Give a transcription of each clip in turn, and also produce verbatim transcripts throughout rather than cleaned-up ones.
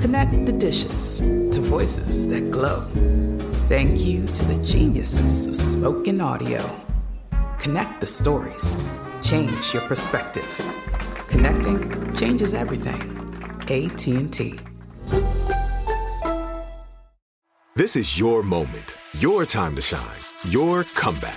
Connect the dishes to voices that glow. Thank you to the geniuses of spoken audio. Connect the stories. Change your perspective. Connecting changes everything. A T and T. This is your moment, your time to shine, your comeback.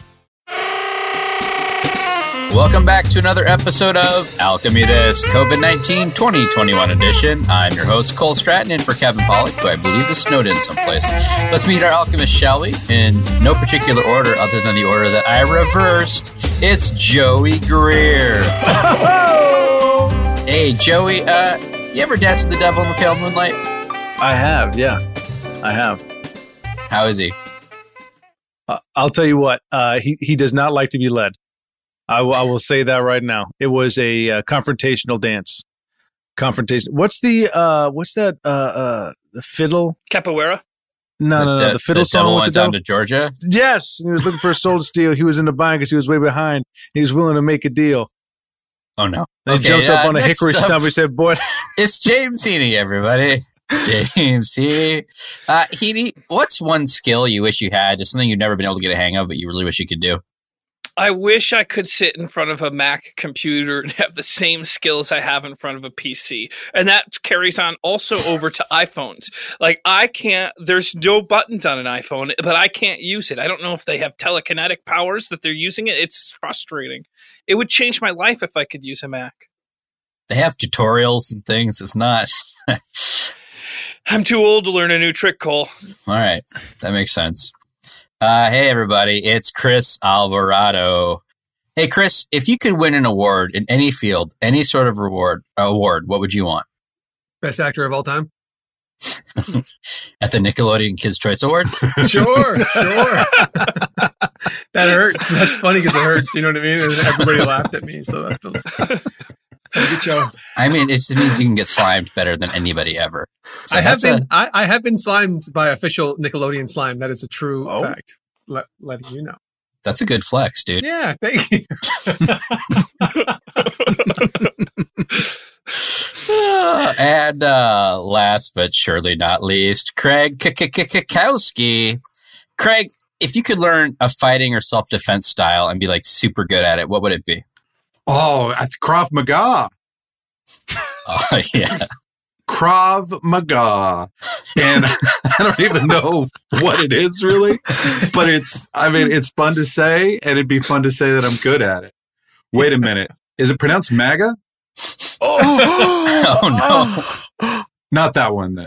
Welcome back to another episode of Alchemy This, COVID nineteen twenty twenty-one edition. I'm your host, Cole Stratton, and for Kevin Pollock, who I believe is snowed in someplace. Let's meet our alchemist, shall we? In no particular order other than the order that I reversed. It's Joey Greer. Hey, Joey, uh, you ever danced with the devil in the pale moonlight? I have, yeah. I have. How is he? Uh, I'll tell you what, uh, he, he does not like to be led. I, w- I will say that right now. It was a uh, confrontational dance. Confrontation. What's the uh, what's that uh, uh, the fiddle? Capoeira. No, the, no, no. The, the fiddle the song. Devil with went the devil. Down to Georgia. Yes, he was looking for a soul to steal. He was in the bind because he was way behind. He was willing to make a deal. Oh no! They okay, jumped uh, up on a hickory up, stump. He said, "Boy, it's James Heaney, everybody." James Heaney. Uh, Heaney, what's one skill you wish you had? Just something you've never been able to get a hang of, but you really wish you could do. I wish I could sit in front of a Mac computer and have the same skills I have in front of a P C. And that carries on also over to iPhones. Like, I can't, there's no buttons on an iPhone, but I can't use it. I don't know if they have telekinetic powers that they're using it. It's frustrating. It would change my life if I could use a Mac. They have tutorials and things. It's not. I'm too old to learn a new trick, Cole. All right. That makes sense. Uh, hey, everybody. It's Chris Alvarado. Hey, Chris, if you could win an award in any field, any sort of reward, award, what would you want? Best actor of all time? At the Nickelodeon Kids' Choice Awards? Sure, sure. That hurts. That's funny because it hurts. You know what I mean? Everybody laughed at me, so that feels a good show. I mean, it just means you can get slimed better than anybody ever. So I have been, a, I, I have been slimed by official Nickelodeon slime. That is a true oh. fact. Let, letting you know. That's a good flex, dude. Yeah, thank you. And uh, last but surely not least, Craig Kukowski. Craig, if you could learn a fighting or self-defense style and be like super good at it, what would it be? Oh, Krav Maga. Oh, yeah. Krav Maga. And I don't even know what it is really, but it's, I mean, it's fun to say, and it'd be fun to say that I'm good at it. Wait a minute. Is it pronounced MAGA? Oh, oh no. Oh. Not that one then.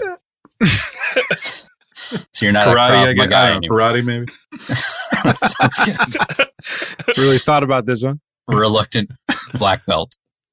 So you're not karate, a Krav Maga anymore. Karate maybe. That sounds good. Really thought about this one. Reluctant black belt.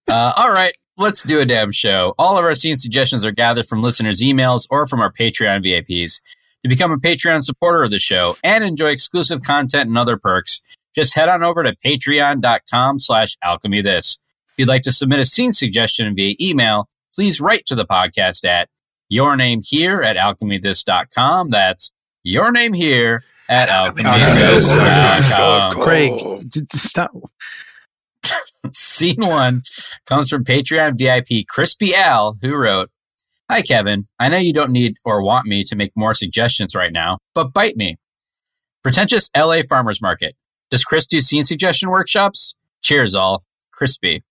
Uh, all right. Let's do a damn show. All of our scene suggestions are gathered from listeners' emails or from our Patreon V I Ps. To become a Patreon supporter of the show and enjoy exclusive content and other perks, just head on over to patreon.com slash alchemy this. If you'd like to submit a scene suggestion via email, please write to the podcast at your name here at alchemy this dot com. That's your name here at alchemy this dot com. Craig, stop. Scene one comes from Patreon V I P Crispy Al, who wrote, "Hi, Kevin. I know you don't need or want me to make more suggestions right now, but bite me. Pretentious L A farmers market. Does Chris do scene suggestion workshops? Cheers, all. Crispy."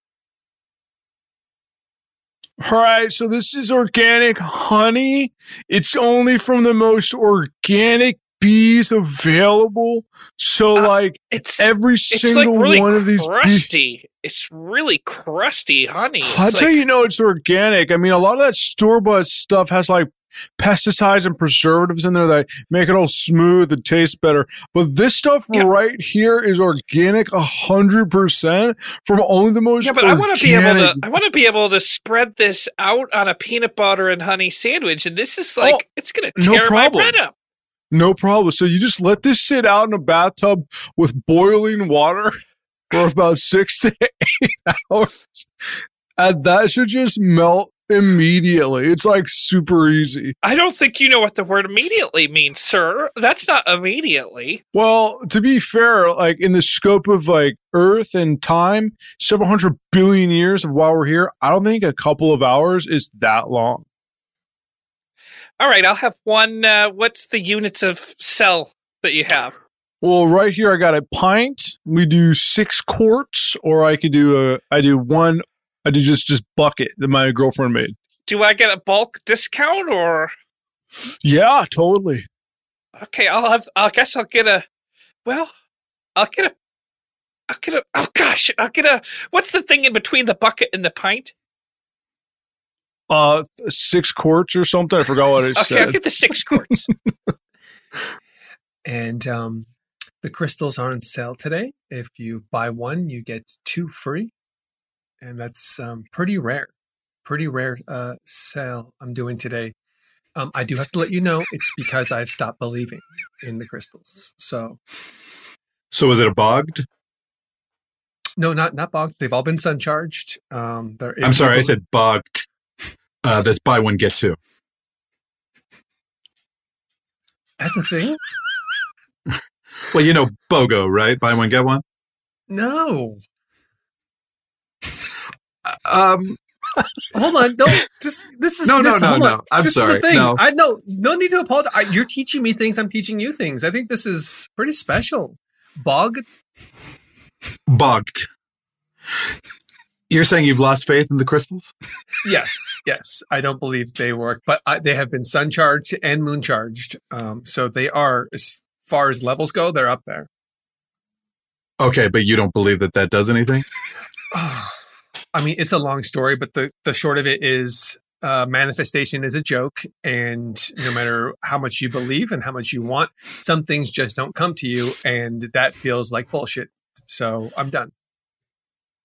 All right, so this is organic honey. It's only from the most organic bees available. So, uh, like, it's, every it's single like really one of these crusty. Bees- It's really crusty honey. It's That's like- how you know it's organic. I mean, a lot of that store-bought stuff has, like, pesticides and preservatives in there that make it all smooth and taste better. But this stuff yeah. right here is organic one hundred percent from only the most Yeah, but organic- I want to be able to I want to be able to spread this out on a peanut butter and honey sandwich, and this is like, oh, it's going to tear no my bread up. No problem. So you just let this shit out in a bathtub with boiling water for about six to eight hours. And that should just melt immediately. It's like super easy. I don't think you know what the word immediately means, sir. That's not immediately. Well, to be fair, like in the scope of like Earth and time, several hundred billion years of while we're here, I don't think a couple of hours is that long. All right, I'll have one. Uh, what's the units of cell that you have? Well, right here I got a pint. We do six quarts, or I could do a. I do one. I do just just bucket that my girlfriend made. Do I get a bulk discount or? Yeah, totally. Okay, I'll have. I guess I'll get a. Well, I'll get a. I'll get a. Oh gosh, I'll get a. What's the thing in between the bucket and the pint? Uh, six quarts or something. I forgot what it okay, said. Okay, I'll get the six quarts. And um, the crystals are on sale today. If you buy one, you get two free. And that's um, pretty rare. Pretty rare uh, sale I'm doing today. Um, I do have to let you know it's because I've stopped believing in the crystals. So, so is it a bogged? No, not not bogged. They've all been sun charged. Um, there is I'm sorry, no I said bogged. Uh, that's buy one, get two. That's a thing? Well, you know, BOGO, right? Buy one, get one? No. Um, hold on. No, this, this is No, this, no, no, no. I'm this sorry. Is a thing. No. I no, no need to apologize. You're teaching me things. I'm teaching you things. I think this is pretty special. Bogged? Bogged. You're saying you've lost faith in the crystals? Yes, yes. I don't believe they work, but I, they have been sun-charged and moon-charged. Um, so they are, as far as levels go, they're up there. Okay, but you don't believe that that does anything? Oh, I mean, it's a long story, but the, the short of it is uh, manifestation is a joke. And no matter how much you believe and how much you want, some things just don't come to you. And that feels like bullshit. So I'm done.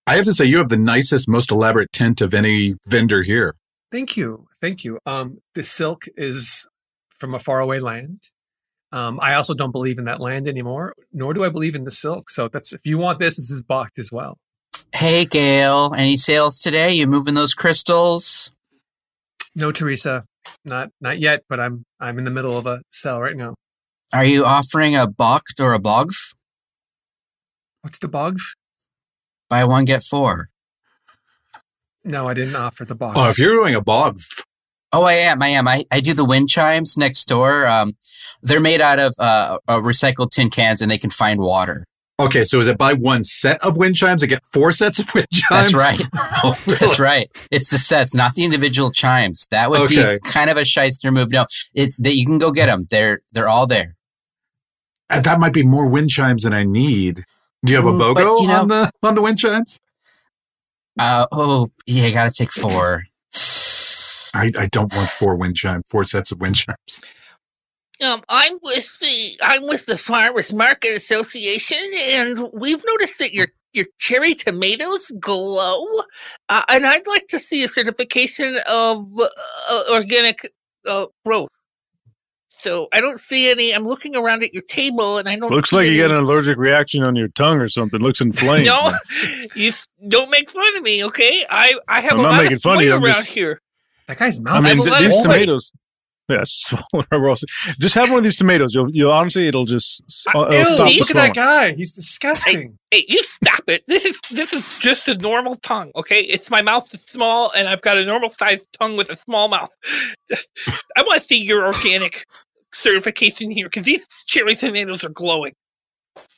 I have to say, you have the nicest, most elaborate tent of any vendor here. Thank you. Thank you. Um, the silk is from a faraway land. Um, I also don't believe in that land anymore, nor do I believe in the silk. So that's, if you want this, this is balked as well. Hey, Gail, any sales today? You moving those crystals? No, Teresa, not not yet, but I'm I'm in the middle of a sale right now. Are you offering a balked or a bogf? What's the bogf? Buy one, get four. No, I didn't offer the bogf. Oh, if you're doing a bogf. Oh, I am. I am. I, I do the wind chimes next door. Um, they're made out of uh, uh, recycled tin cans, and they can find water. Okay, so is it buy one set of wind chimes and get four sets of wind chimes? That's right. Oh, really? That's right. It's the sets, not the individual chimes. That would okay. be kind of a shyster move. No, it's that you can go get them. They're they're all there. And that might be more wind chimes than I need. Do you have a BOGO but, you know, on the on the wind chimes? Uh oh yeah, I gotta take four. I, I don't want four wind chimes, four sets of wind chimes. Um, I'm with the I'm with the Farmers Market Association, and we've noticed that your your cherry tomatoes glow, uh, and I'd like to see a certification of uh, organic uh, growth. So I don't see any. I'm looking around at your table, and I don't. Looks see like you any. Got an allergic reaction on your tongue or something. Looks inflamed. No, you don't make fun of me, okay? I I have I'm a not lot making of fun of you. I'm around just... here. That guy's mouth. I mean, th- these tomatoes. Yeah, just, just have one of these tomatoes. You'll, you'll honestly, it'll just it'll Ew, stop the look at that guy. He's disgusting. Hey, hey, you stop it. This is this is just a normal tongue, okay? It's my mouth is small, and I've got a normal sized tongue with a small mouth. I want to see your organic certification here because these cherry tomatoes are glowing.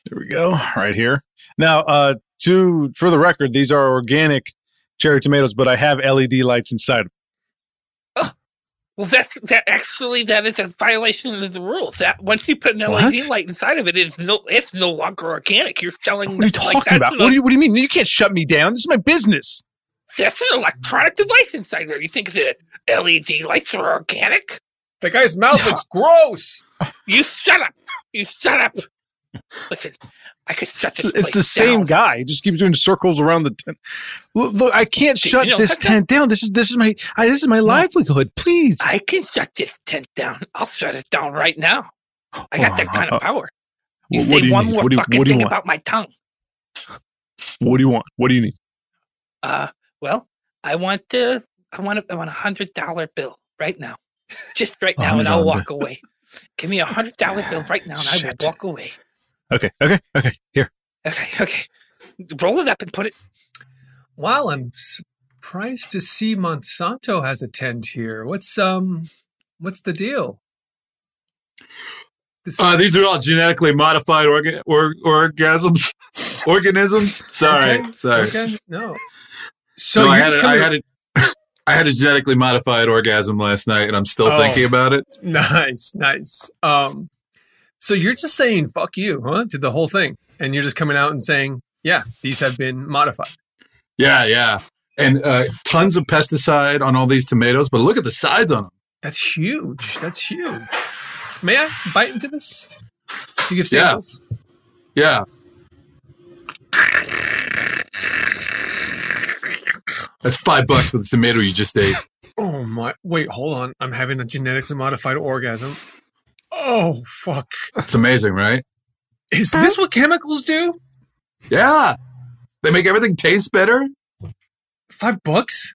There we go, right here. Now, uh, to for the record, these are organic cherry tomatoes, but I have L E D lights inside them. Well, that's that. Actually, that is a violation of the rules. That once you put an L E D what? light inside of it, it's no, it's no longer organic. You're selling. What are you talking like about? What do you, what do you mean? You can't shut me down. This is my business. That's an electronic device inside there. You think the L E D lights are organic? The guy's mouth looks gross. You shut up. You shut up. Listen, I could shut this. It's, it's the same down. guy. He just keeps doing circles around the tent. Look, look I can't shut you know, this tent down. This is this is my I, this is my no. livelihood. Please, I can shut this tent down. I'll shut it down right now. I got oh, that kind uh, of power. You what, say what one need? more what do, fucking thing want? about my tongue. What do you want? What do you need? Uh, well, I want the I want a, I want a hundred dollar bill right now, just right now, and I'll walk away. Give me a hundred dollar bill right now, and Shit. I will walk away. Okay, okay, okay, here. Okay, okay. Roll it up and put it. Wow, I'm surprised to see Monsanto has a tent here. What's um, what's the deal? This uh, these are all genetically modified organ or orgasms, organisms. Sorry, okay, sorry. Okay, no. So no, I, had a, I had a, I had a genetically modified orgasm last night, and I'm still oh, thinking about it. Nice, nice. Um. So you're just saying, fuck you, huh? To the whole thing. And you're just coming out and saying, yeah, these have been modified. Yeah, yeah. And uh, tons of pesticide on all these tomatoes, but look at the size on them. That's huge. That's huge. May I bite into this? Do you give samples? Yeah. yeah. That's five bucks for the tomato you just ate. Oh, my. Wait, hold on. I'm having a genetically modified orgasm. Oh, fuck. That's amazing, right? Is this what chemicals do? Yeah. They make everything taste better. Five bucks?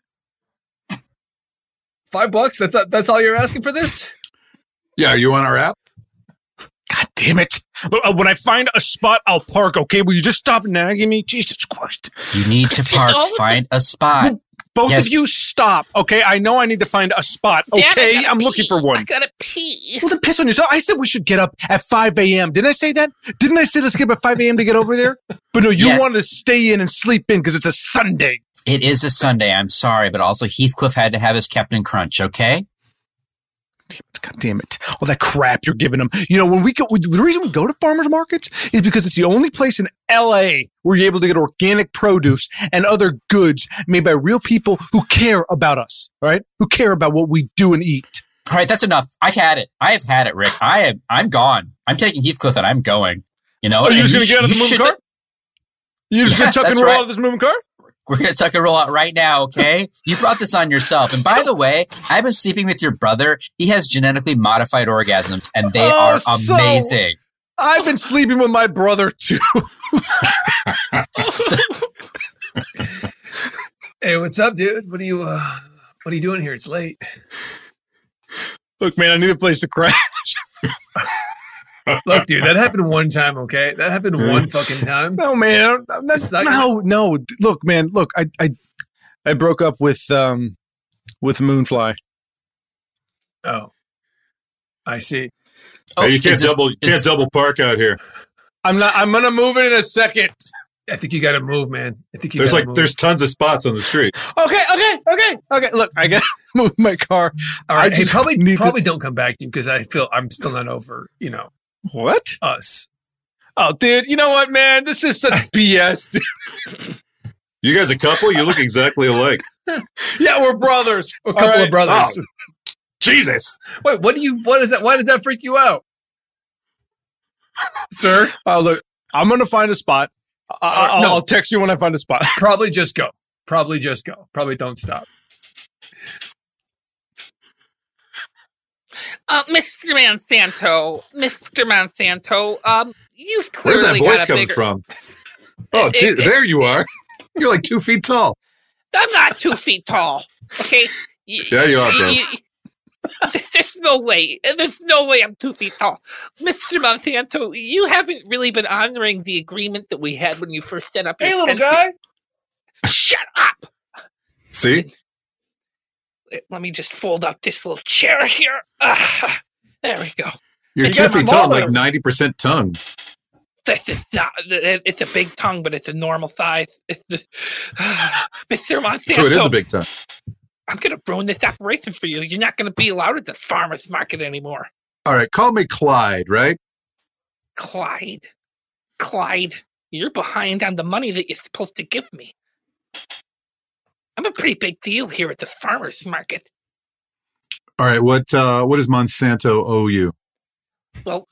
Five bucks? That's that's all you're asking for this? Yeah, you want our app? God damn it. When I find a spot, I'll park, okay? Will you just stop nagging me? Jesus Christ. You need to it's park. Find the- a spot. Both yes. of you stop, okay? I know I need to find a spot, okay? Dad, I'm pee. looking for one. I gotta pee. Well, then piss on yourself. I said we should get up at five a.m. Didn't I say that? Didn't I say let's get up at five a.m. to get over there? But no, you yes. wanted to stay in and sleep in because it's a Sunday. It is a Sunday. I'm sorry, but also Heathcliff had to have his Captain Crunch, okay? God damn it. All that crap you're giving them. You know, when we go, the reason we go to farmers markets is because it's the only place in L A where you're able to get organic produce and other goods made by real people who care about us, right? Who care about what we do and eat. All right, that's enough. I've had it. I have had it, Rick. I have, I'm gone. I'm taking Heathcliff and I'm going. You know, are you just going to get out of the moving car? You're just going to chuck and roll out of this moving car? We're going to tuck a roll out right now, okay? You brought this on yourself. And by the way, I've been sleeping with your brother. He has genetically modified orgasms, and they oh, are amazing. So I've been sleeping with my brother, too. So- Hey, what's up, dude? What are you, uh, what are you doing here? It's late. Look, man, I need a place to crash. Look, dude, that happened one time, okay? That happened one fucking time. No, man, that's not no, gonna... no. Look, man, look, I, I, I broke up with, um, with Moonfly. Oh, I see. Oh, hey, you can't this, double, you is... can't double park out here. I'm not. I'm gonna move it in a second. I think you got to move, man. I think you there's gotta like move. There's tons of spots on the street. Okay, okay, okay, okay. Look, I got to move my car. All right, hey, probably need probably to... don't come back to you because I feel I'm still not over. You know what? Us. Oh, dude, you know what, man? This is such B S. Dude. You guys a couple? You look exactly alike. Yeah, we're brothers. A couple right. of brothers. Oh. Jesus. Wait, what do you? What is that? Why does that freak you out, sir? Oh, look, I'm gonna find a spot. I'll, uh, no. I'll text you when I find a spot. Probably just go. Probably just go. Probably don't stop. Uh, Mister Monsanto, Mister Monsanto, um, you've clearly Where's that voice got a coming bigger... from? Oh, it, geez, it, there you are. You're like two feet tall. I'm not two feet tall. Okay. You, yeah, you are, bro. You, There's no way. There's no way I'm two feet tall. Mister Monsanto, you haven't really been honoring the agreement that we had when you first set up. Hey, little guy. Shut up. See? Let me just fold up this little chair here. Uh, there we go. You're two feet tall, like ninety percent tongue. It's, not, it's a big tongue, but it's a normal size. It's the, uh, Mister Monsanto. So it is a big tongue. I'm going to ruin this operation for you. You're not going to be allowed at the farmer's market anymore. All right. Call me Clyde, right? Clyde. Clyde, you're behind on the money that you're supposed to give me. I'm a pretty big deal here at the farmer's market. All right. What uh, what does Monsanto owe you? Well,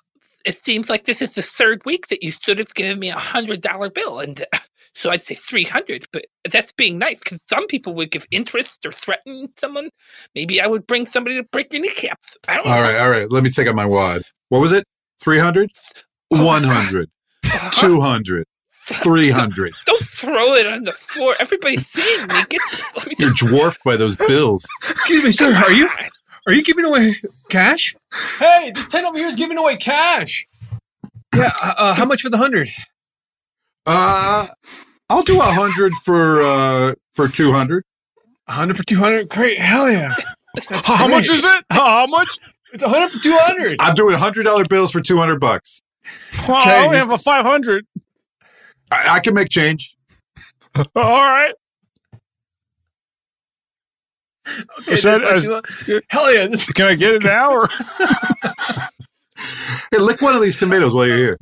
it seems like this is the third week that you should have given me a one hundred dollars bill and... Uh, So I'd say three hundred, but that's being nice because some people would give interest or threaten someone. Maybe I would bring somebody to break your kneecaps. I don't all know. All right, all right. Let me take out my wad. What was it? three hundred? Oh, one hundred. Uh-huh. two hundred. three hundred. Don't, don't throw it on the floor. Everybody's seeing me. Get, let me You're dwarfed by those bills. Excuse me, sir. Are you Are you giving away cash? Hey, this tent over here is giving away cash. Yeah. Uh, uh, how much for the one hundred? Uh, I'll do a hundred for uh for two hundred. A hundred for two hundred, great, hell yeah! That's How great. Much is it? How much? It's a hundred for two hundred. I'm doing hundred dollar bills for two hundred bucks. Well, okay, I only have a five hundred. I-, I can make change. All right. Okay, is that, is, hell yeah! This can I get an hour? Hey, lick one of these tomatoes while you're here.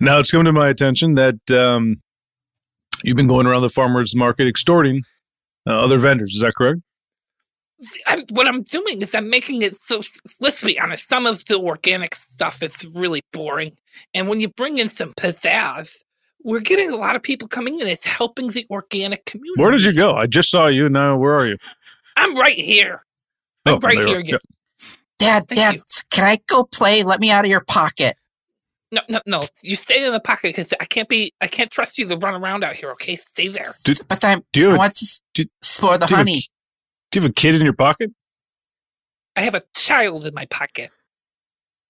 Now it's come to my attention that um, you've been going around the farmer's market extorting uh, other vendors. Is that correct? I'm, what I'm doing is I'm making it so, let's be honest, some of the organic stuff is really boring. And when you bring in some pizzazz, we're getting a lot of people coming in. It's helping the organic community. Where did you go? I just saw you. Now, where are you? I'm right here. I'm oh, right here. You. Dad, Thank Dad, you. Can I go play? Let me out of your pocket. No, no, no! You stay in the pocket because I can't be. I can't trust you to run around out here. Okay, stay there. Do, but I'm. Do you I have, want to do, explore the do honey. You have, do you have a kid in your pocket? I have a child in my pocket.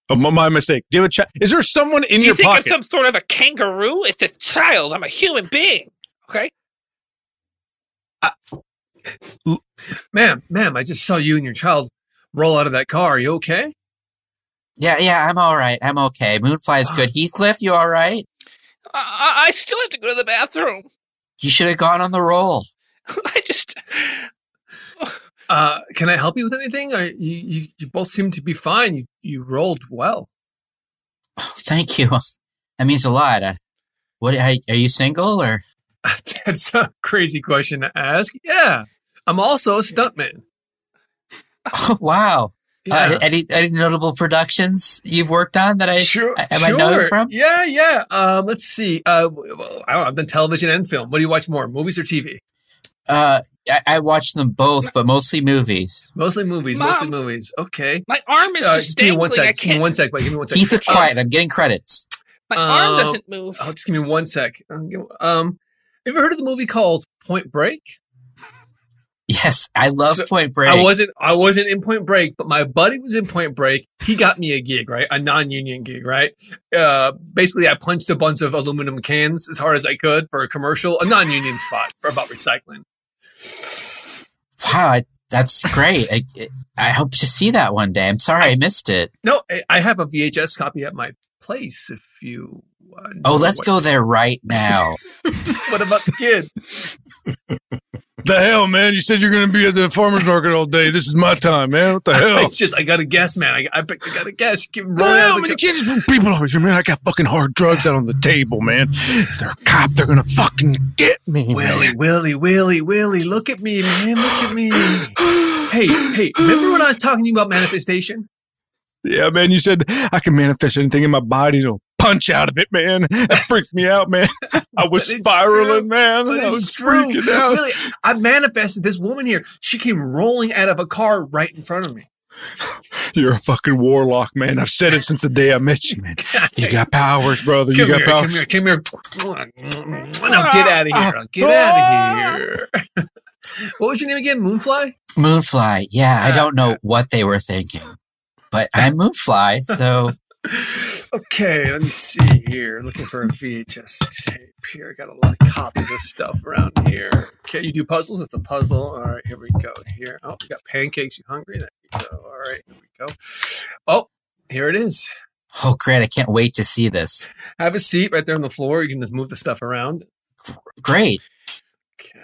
Oh, my, my mistake. Do you have a child? Is there someone in do your you pocket? You think I'm some sort of a kangaroo? It's a child. I'm a human being. Okay. Uh, l- ma'am, ma'am, I just saw you and your child roll out of that car. Are you okay? Yeah, yeah, I'm all right. I'm okay. Moonfly's good. Heathcliff, you all right? I, I still have to go to the bathroom. You should have gone on the roll. I just... Uh, can I help you with anything? Or you, you, you both seem to be fine. You, you rolled well. Oh, thank you. That means a lot. Uh, what I, are you single, or...? That's a crazy question to ask. Yeah. I'm also a stuntman. Oh, wow. Yeah. Uh, any any notable productions you've worked on that I sure, I, I might sure. know from? Yeah, yeah. Um, let's see. Uh, well, I don't know. I've done television and film. What do you watch more, movies or T V? Uh, I, I watch them both, but mostly movies. Mostly movies. Mom, mostly movies. Okay. My arm is uh, just give me one sec. Give me one sec. Wait, give me one sec. Keep it quiet. Um, I'm getting credits. My arm um, doesn't move. Oh, just give me one sec. Um, have you ever heard of the movie called Point Break? Yes, I love so Point Break. I wasn't I wasn't in Point Break, but my buddy was in Point Break. He got me a gig, right? A non-union gig, right? Uh, basically, I punched a bunch of aluminum cans as hard as I could for a commercial, a non-union spot for about recycling. Wow, I, that's great. I, I hope to see that one day. I'm sorry I, I missed it. No, I have a V H S copy at my place if you... Uh, oh, let's what. go there right now. What about the kid? The hell, man! You said you're going to be at the farmer's market all day. This is my time, man. What the hell? It's just I got to guess, man. I, I, I got to guess. Get the hell, man! You can't just people always, man. I got fucking hard drugs out on the table, man. If they're a cop, they're gonna fucking get me. Willie, man. Willie, Willie, Willie! Look at me, man! Look at me! Hey, hey! Remember when I was talking to you about manifestation? Yeah, man. You said I can manifest anything in my body. It'll punch out of it, man. That freaked me out, man. I was spiraling, true. man. But I was true. freaking out. Really, I manifested this woman here. She came rolling out of a car right in front of me. You're a fucking warlock, man. I've said it since the day I met you, man. You got powers, brother. Come you got here, powers. Come here, come here. Now get out of here. I'll get out of here. What was your name again? Moonfly? Moonfly. Yeah, uh, I don't know what they were thinking, but I'm Moonfly, so... Okay, let me see here. Looking for a V H S tape here. Got a lot of copies of stuff around here. Okay, you do puzzles? It's a puzzle. All right, here we go. Here. Oh, we got pancakes. You hungry? There you go. All right, here we go. Oh, here it is. Oh, great. I can't wait to see this. Have a seat right there on the floor. You can just move the stuff around. Great. Okay.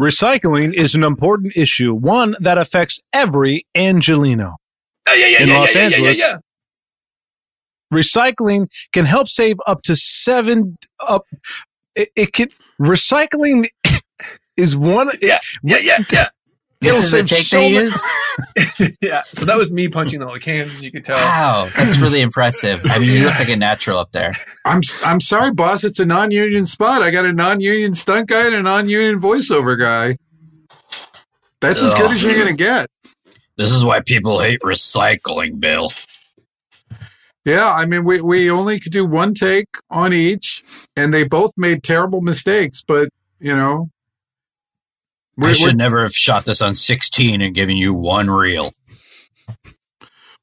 Recycling is an important issue, one that affects every Angelino. Yeah, yeah, yeah, in yeah, Los yeah, Angeles, yeah, yeah, yeah. Recycling can help save up to seven. Up, it, it can. Recycling is one. Yeah, yeah, yeah, yeah. This is the take they used. Yeah, so that was me punching all the cans, as you can tell. Wow, that's really impressive. I mean, you look like a natural up there. I'm I'm sorry, boss. It's a non-union spot. I got a non-union stunt guy and a non-union voiceover guy. That's Ugh. as good as you're gonna get. This is why people hate recycling, Bill. Yeah, I mean, we, we only could do one take on each, and they both made terrible mistakes, but, you know. We should never have shot this on sixteen and given you one reel.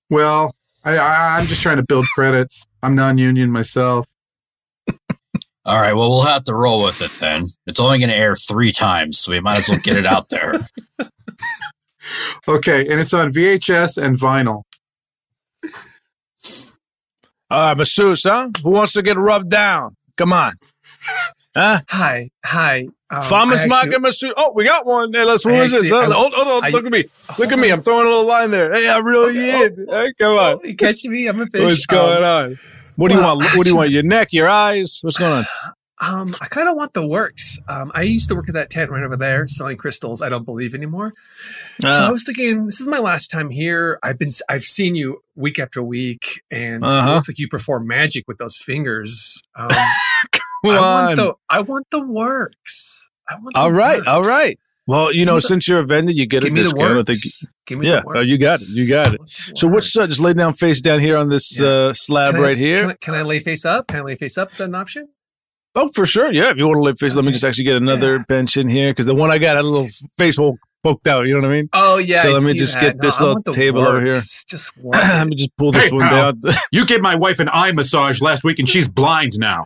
Well, I, I, I'm just trying to build credits. I'm non-union myself. All right, well, we'll have to roll with it then. It's only going to air three times, so we might as well get it out there. Okay, and it's on V H S and vinyl. All right, masseuse, huh? Who wants to get rubbed down? Come on. Huh? Hi, hi. Um, Farmer's market masseuse. Oh, we got one. Hey, let's, who is this? Huh? I, hold, hold on, look I, at me. Look oh, at me. I'm throwing a little line there. Hey, I really okay, did. Oh, hey, come on. Oh, you catching me? I'm a fish. What's um, going on? What well, do you want? Actually, what do you want? Your neck, your eyes? What's going on? Um, I kind of want the works. Um, I used to work at that tent right over there selling crystals. I don't believe anymore. Uh, so I was thinking, this is my last time here. I've been, I've seen you week after week, and uh-huh. it looks like you perform magic with those fingers. Um, Come I on. want the, I want the works. I want. All the right, works. all right. Well, you know, the, since you're a vendor, you get a discount. I think. Give me yeah, the works. Oh, you got it. You got it. So what's uh, just lay down face down here on this yeah. uh, slab I, right here? Can I, can I lay face up? Can I lay face up? Is that an option? Oh, for sure. Yeah, if you want to lay face, okay. let me just actually get another yeah. bench in here because the one I got had a little face hole poked out. You know what I mean? Oh, yeah. So I let me just that. get this no, little table works. over here. Just let me just pull this hey, one pal, down. You gave my wife an eye massage last week and she's blind now.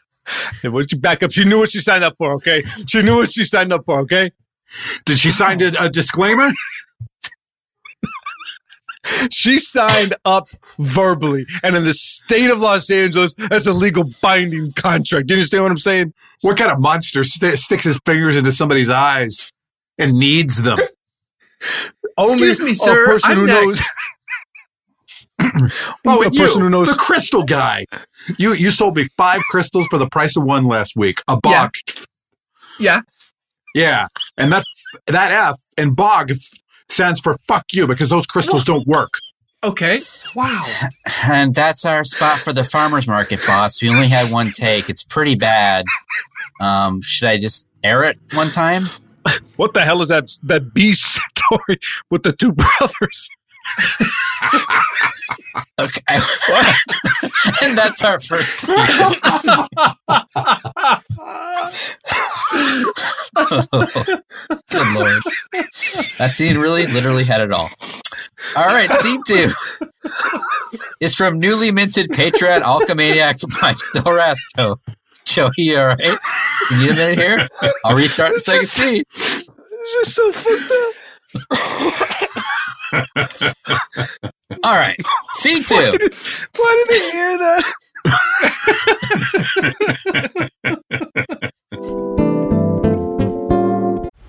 Hey, why don't you back up? She knew what she signed up for, okay? She knew what she signed up for, okay? Did she sign a, a disclaimer? She signed up verbally, and in the state of Los Angeles, that's a legal binding contract. Do you understand what I'm saying? What kind of monster st- sticks his fingers into somebody's eyes and needs them? Only Excuse me, sir. A person I'm who next. knows. Oh, a person you, who knows the crystal guy. You you sold me five crystals for the price of one last week. A bog. Yeah. Yeah, yeah. and that that F and bog. stands for fuck you, because those crystals don't work. Okay. Wow. And that's our spot for the farmer's market, boss. We only had one take. It's pretty bad. Um, should I just air it one time? What the hell is that, that beast story with the two brothers? Okay. And that's our first. Oh, good Lord. That scene really literally had it all. All right, scene two is from newly minted Patreon Alchemaniac Mike Dorasco. Joey, you all right? You need a minute here? I'll restart the second scene. It's just so fucked up. All right, scene two. Why did, why did they hear that?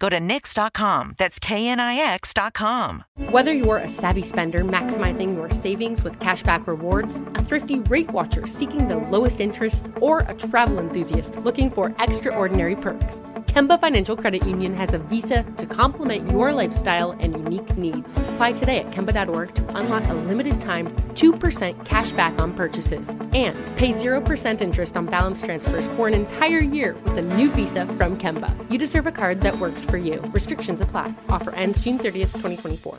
Go to Knix dot com. That's K N I X dot com. Whether you're a savvy spender maximizing your savings with cashback rewards, a thrifty rate watcher seeking the lowest interest, or a travel enthusiast looking for extraordinary perks, Kemba Financial Credit Union has a visa to complement your lifestyle and unique needs. Apply today at Kemba dot org to unlock a limited-time two percent cash back on purchases and pay zero percent interest on balance transfers for an entire year with a new visa from Kemba. You deserve a card that works for you. Restrictions apply. Offer ends June thirtieth, twenty twenty-four.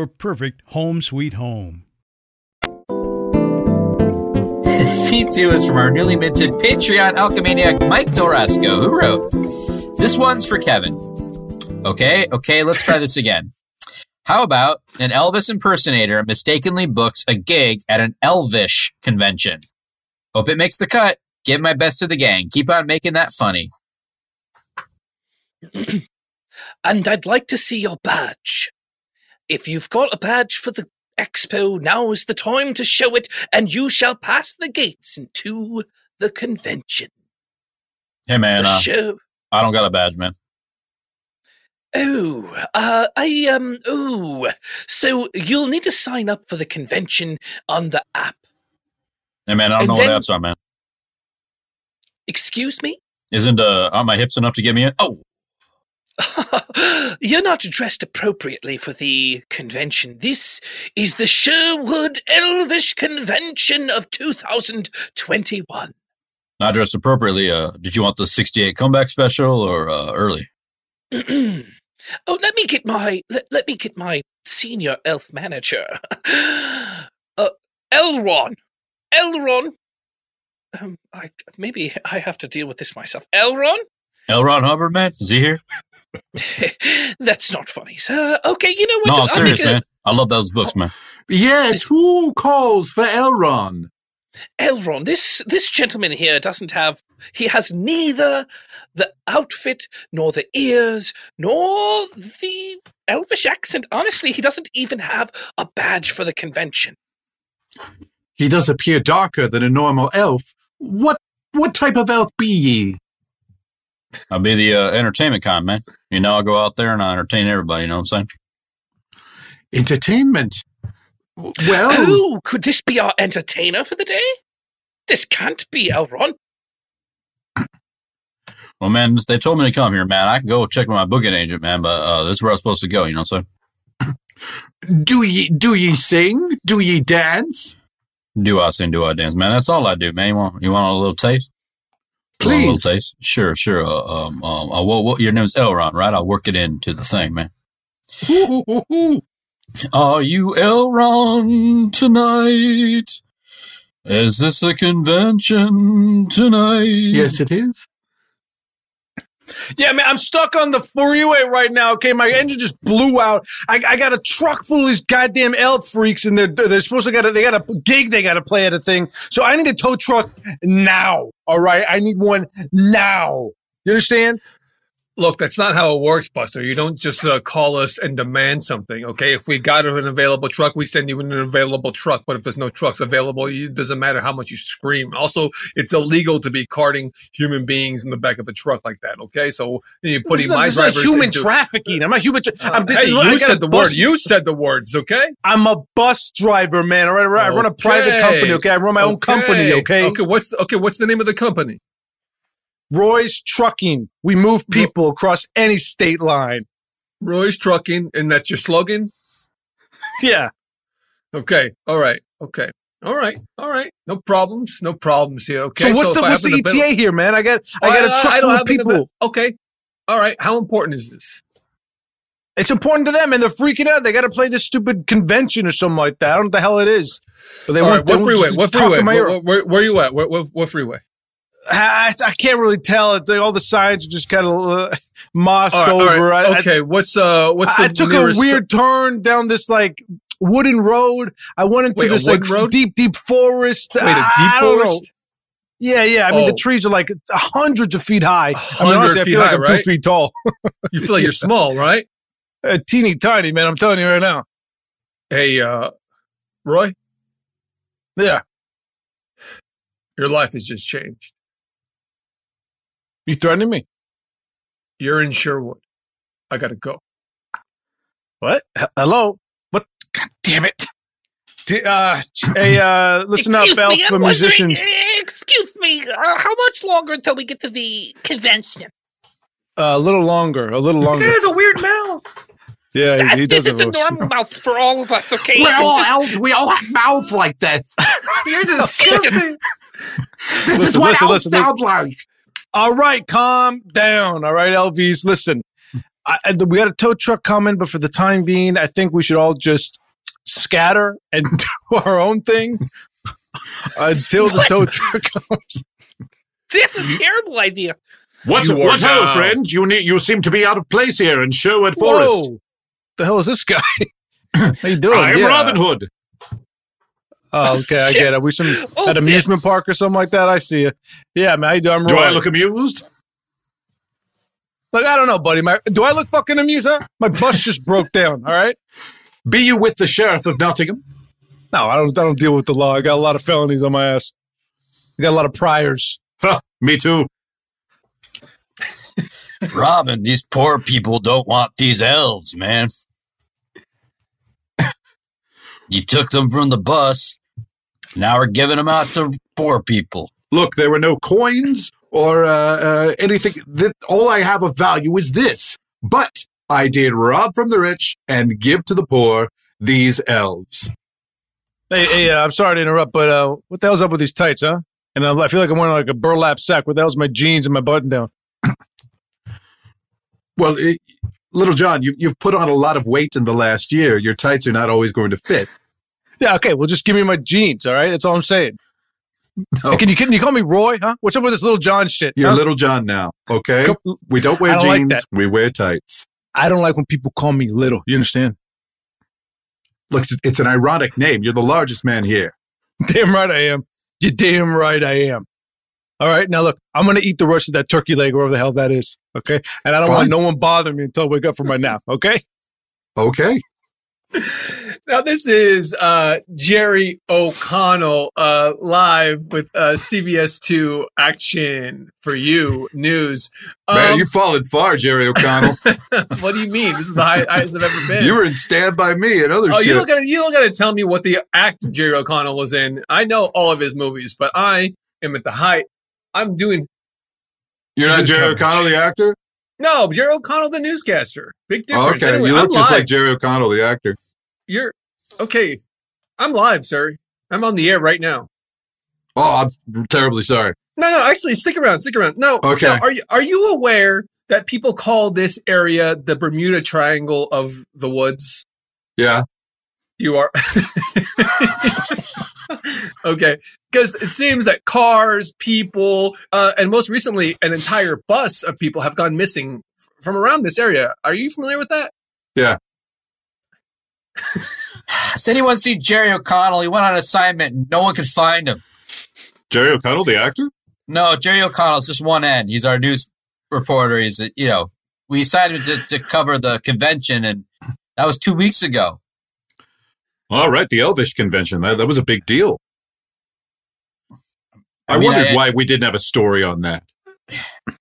perfect home sweet home. Theme two is from our newly minted Patreon Alchemaniac, Mike Dorasco, who wrote, "This one's for Kevin." Okay, okay, let's try this again. How about an Elvis impersonator mistakenly books a gig at an Elvish convention? Hope it makes the cut. Give my best to the gang. Keep on making that funny. And I'd like to see your badge. If you've got a badge for the expo, now is the time to show it, and you shall pass the gates into the convention. Hey, man. Uh, show- I don't got a badge, man. Oh, uh, I, um, oh, so you'll need to sign up for the convention on the app. Hey, man, I don't and know then, what apps are, man. Excuse me? Isn't, uh, are my hips enough to get me in? Oh. You're not dressed appropriately for the convention. This is the Sherwood Elvish Convention of two thousand twenty-one. Not dressed appropriately. Uh, did you want the sixty-eight comeback special or, uh, early? Oh, let me get my let, let me get my senior elf manager, uh, Elrond. Elrond. Um, I maybe I have to deal with this myself. Elrond. Elrond Hubbard, man, is he here? That's not funny, sir. Okay, you know what? No, I'm serious, I a, man. I love those books, man. Yes, who calls for Elrond? Elrond, this this gentleman here doesn't have. He has neither the outfit, nor the ears, nor the Elvish accent. Honestly, he doesn't even have a badge for the convention. He does appear darker than a normal elf. What what type of elf be ye? I'll be the uh, entertainment con, man. You know, I'll go out there and I'll entertain everybody, you know what I'm saying? Entertainment? Well... Oh, could this be our entertainer for the day? This can't be Elrond. Well, man, they told me to come here, man. I can go check with my booking agent, man, but uh, this is where I was supposed to go, you know what I'm saying? Do ye, do ye sing? Do ye dance? Do I sing? Do I dance, man? That's all I do, man. You want, you want a little taste? Please. A little taste? Sure, sure. Uh, um, um, uh, well, well, your name's Elrond, right? I'll work it into the thing, man. Ooh, ooh, ooh, ooh. Are you Elrond tonight? Is this a convention tonight? Yes, it is. Yeah, man, I'm stuck on the freeway right now, okay? My engine just blew out. I, I got a truck full of these goddamn elf freaks, and they're, they're supposed to got a, they got a gig they got to play at a thing. So I need a tow truck now, all right? I need one now. You understand? Look, that's not how it works, Buster. You don't just uh, call us and demand something, okay? If we got an available truck, we send you an available truck. But if there's no trucks available, it doesn't matter how much you scream. Also, it's illegal to be carting human beings in the back of a truck like that, okay? So you're putting my drivers into... This is human trafficking. I'm not human... Tra- uh, I'm, this hey, is, you said the bus- word. You said the words, okay? I'm a bus driver, man. All right, all right. Okay. I run a private company, okay? I run my okay. own company, okay? Okay, what's okay? What's the name of the company? Roy's Trucking. We move people across any state line. Roy's Trucking, and that's your slogan? Yeah. Okay. All right. Okay. All right. All right. No problems. No problems here. Okay. So what's so the, what's the E T A been... here, man? I got I got a truck full of people. Been... Okay. All right. How important is this? It's important to them, and they're freaking out. They got to play this stupid convention or something like that. I don't know what the hell it is. But they all right. What they freeway? What freeway? My... Where, where, where are you at? Where, where, what freeway? I, I can't really tell. All the signs are just kind of uh, mossed right, over. Right. I, okay, what's uh, what's the I took a weird th- turn down this like wooden road. I went into Wait, this like road? deep, deep forest. Wait, a deep I, forest? I yeah, yeah. I oh. mean, the trees are like hundreds of feet high. I mean, honestly, I feel like high, I'm right? two feet tall. You feel like you're small, right? Uh, teeny tiny, man. I'm telling you right now. Hey, uh, Roy? Yeah. Your life has just changed. You threatening me? You're in Sherwood. I gotta go. What? H- hello? What? God damn it. D- uh, hey, uh, listen excuse up, me, elf, musicians. Excuse me. Uh, how much longer until we get to the convention? Uh, a little longer. A little longer. He has a weird mouth. Yeah, that, he, he does. This is a normal mouth for all of us, okay? We're all elves. We all have mouths like this. You're just stupid. This listen, is what elves sound like. All right, calm down. All right, L Vs, listen. I, I, we got a tow truck coming, but for the time being, I think we should all just scatter and do our own thing. until the tow truck comes. This is a terrible idea. What's what hello, friend? You need, you seem to be out of place here in Sherwood Forest. Whoa. The hell is this guy? How you doing? I'm yeah. Robin Hood. Oh, okay, I get it. We some oh, at amusement yes. park or something like that. I see you. Yeah, man, how you doing? I'm do Roy. I look amused? Like, I don't know, buddy. My, do I look fucking amused? Huh? My bus just broke down, all right? Be you with the sheriff of Nottingham? No, I don't I don't deal with the law. I got a lot of felonies on my ass. I got a lot of priors. Huh, me too. Robin, these poor people don't want these elves, man. You took them from the bus. Now we're giving them out to poor people. Look, there were no coins or uh, uh, anything. That, all I have of value is this. But I did rob from the rich and give to the poor these elves. Hey, hey uh, I'm sorry to interrupt, but uh, what the hell's up with these tights, huh? And I feel like I'm wearing like a burlap sack. What the hell's my jeans and my button down? Well, it, Little John, you, you've put on a lot of weight in the last year. Your tights are not always going to fit. Yeah, okay. Well, just give me my jeans, all right? That's all I'm saying. No. Hey, can you can you call me Roy, huh? What's up with this Little John shit? You're huh? Little John now, okay? Come, we don't wear don't jeans. Like we wear tights. I don't like when people call me little. You understand? Look, it's an ironic name. You're the largest man here. Damn right I am. You're damn right I am. All right, now look, I'm going to eat the rest of that turkey leg, wherever the hell that is, okay? And I don't Fine. want no one bothering me until I wake up from my nap, okay? Okay. Now, this is uh, Jerry O'Connell uh, live with uh, C B S two Action for You News. Um, Man, you've fallen far, Jerry O'Connell. What do you mean? This is the high, highest I've ever been. You were in Stand By Me and other oh, shit. You don't gotta, you don't got to tell me what the act Jerry O'Connell was in. I know all of his movies, but I am at the height. I'm doing. You're not Jerry coverage. O'Connell, the actor? No, Jerry O'Connell, the newscaster. Big difference. Oh, okay, anyway, you look I'm just live. Like Jerry O'Connell, the actor. You're okay. I'm live, sir. I'm on the air right now. Oh, I'm terribly sorry. No, no, actually, stick around, stick around. No, okay. No, are you are you aware that people call this area the Bermuda Triangle of the woods? Yeah. You are okay, because it seems that cars, people, uh, and most recently, an entire bus of people have gone missing f- from around this area. Are you familiar with that? Yeah. Does anyone see Jerry O'Connell? He went on assignment, and no one could find him. Jerry O'Connell, the actor? No, Jerry O'Connell's just one end. He's our news reporter. He's, a, you know, we decided to, to cover the convention, and that was two weeks ago. All right, the Elvish Convention. That, that was a big deal. I, I mean, wondered I, why we didn't have a story on that.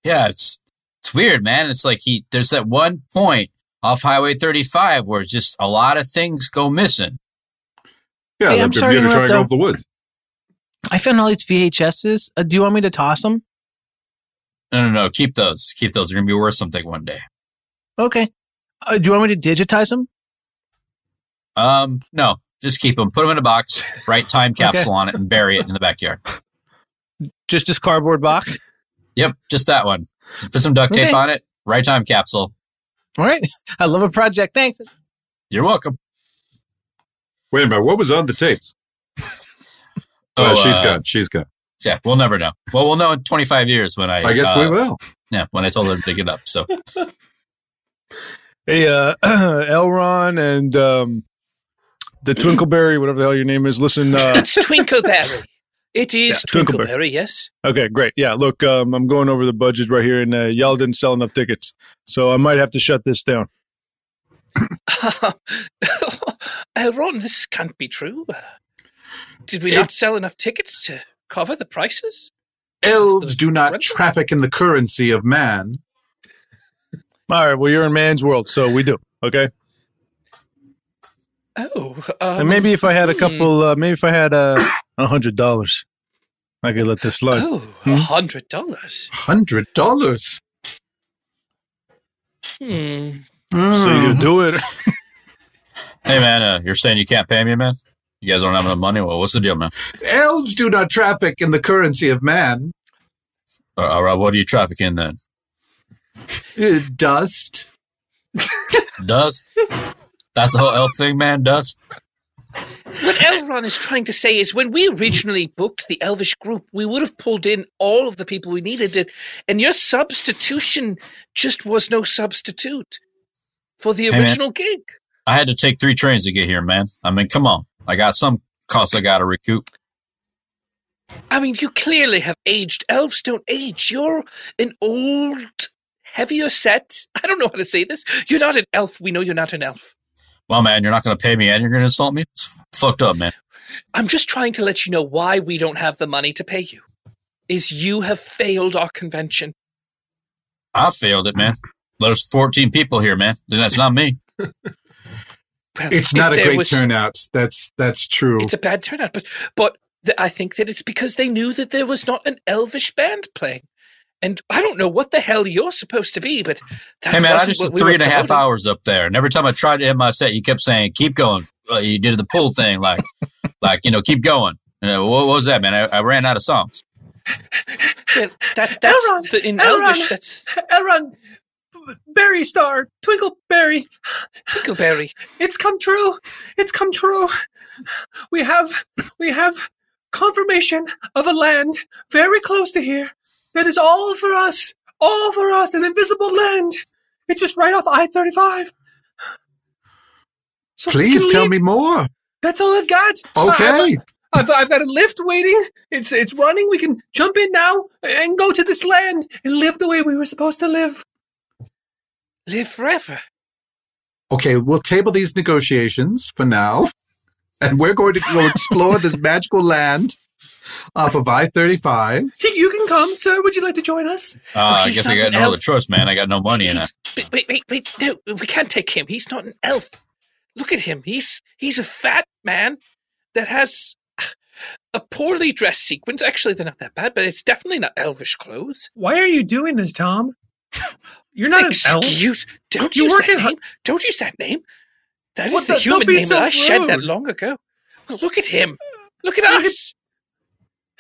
Yeah, it's it's weird, man. It's like he there's that one point off Highway thirty-five where just a lot of things go missing. Yeah, hey, I'm sorry to interrupt, though. Off the wood. I found all these V H Ses. Uh, do you want me to toss them? No, no, no. Keep those. Keep those. They're going to be worth something one day. Okay. Uh, do you want me to digitize them? Um, no, just keep them, put them in a box, write time capsule okay. on it and bury it in the backyard. Just this cardboard box? Yep. Just that one. Put some duct okay. tape on it, write time capsule. All right. I love a project. Thanks. You're welcome. Wait a minute. What was on the tapes? Oh, uh, she's uh, gone. She's gone. Yeah. We'll never know. Well, we'll know in twenty-five years when I, I guess uh, we will. Yeah. When I told her to dig it up. So, hey, uh, Elrond and, um, the Twinkleberry, whatever the hell your name is, listen. Uh, it's Twinkleberry. It is yeah, Twinkleberry. Twinkleberry, yes. Okay, great. Yeah, look, um, I'm going over the budget right here, and uh, y'all didn't sell enough tickets, so I might have to shut this down. uh, Ron, this can't be true. Did we it, not sell enough tickets to cover the prices? Elves do not rental? traffic in the currency of man. All right, well, you're in man's world, so we do, okay? Oh, um, and maybe if I had a couple, uh, maybe if I had a uh, hundred dollars, I could let this slide. Oh, a hundred dollars, hundred dollars. Hmm. So you do it. Hey man, uh, you're saying you can't pay me, man? You guys don't have enough money. Well, what's the deal, man? Elves do not traffic in the currency of man. Uh, all right, what do you traffic in then? Uh, dust. Dust. That's the whole elf thing, man. Dust. What Elrond is trying to say is when we originally booked the Elvish group, we would have pulled in all of the people we needed, and your substitution just was no substitute for the original hey, gig. I had to take three trains to get here, man. I mean, come on. I got some costs I got to recoup. I mean, you clearly have aged. Elves don't age. You're an old, heavier set. I don't know how to say this. You're not an elf. We know you're not an elf. Well, man, you're not going to pay me and you're going to insult me? It's fucked up, man. I'm just trying to let you know why we don't have the money to pay you. Is you have failed our convention. I failed it, man. There's fourteen people here, man. That's not me. Well, it's not a great was, turnout. That's that's true. It's a bad turnout, but but th- I think that it's because they knew that there was not an Elvish band playing, and I don't know what the hell you're supposed to be. But that hey, man, I just did three we and a half hours up there, and every time I tried to end my set, you kept saying, "Keep going." Well, you did the pull thing, like like you know, keep going. And I, what, what was that, man? I, I ran out of songs. Well, that, that's Elrond, the, in Elrond, Elvish. That's Elrond. Berry star, Twinkleberry, Twinkleberry. It's come true. It's come true. We have we have confirmation of a land very close to here that is all for us, all for us, an invisible land. It's just right off I thirty-five. So please tell leave. me more. That's all I've got. Okay. Uh, I've, I've got a lift waiting. It's it's running. We can jump in now and go to this land and live the way we were supposed to live. Live forever. Okay, we'll table these negotiations for now, and we're going to go explore this magical land off of I thirty-five. Hey, you can come, sir. Would you like to join us? Uh, well, I guess I got no other choice, man. I got no money in it. Wait, wait, wait. No, we can't take him. He's not an elf. Look at him. He's he's a fat man that has a poorly dressed sequence. Actually, they're not that bad, but it's definitely not elvish clothes. Why are you doing this, Tom? You're not Excuse, an elf. Don't you use work that name. H- don't use that name. That what is the, the human name so that I rude. shed that long ago. Well, look at him. Look at look us.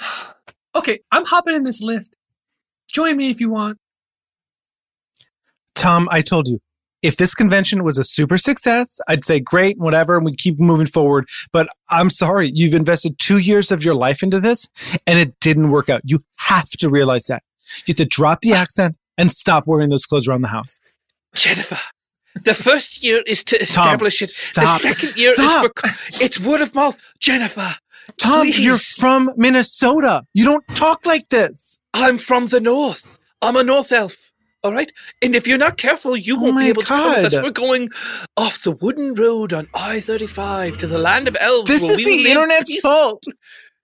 At... Okay, I'm hopping in this lift. Join me if you want. Tom, I told you, if this convention was a super success, I'd say great, whatever, and we keep moving forward. But I'm sorry, you've invested two years of your life into this, and it didn't work out. You have to realize that. You have to drop the accent. And stop wearing those clothes around the house. Jennifer, the first year is to establish Tom, it. Stop. The second year stop. is for... It's word of mouth. Jennifer, Tom, please. You're from Minnesota. You don't talk like this. I'm from the north. I'm a north elf. All right? And if you're not careful, you won't oh be able God. to come with us. We're going off the wooden road on I thirty-five to the land of elves. This is the internet's peace. fault.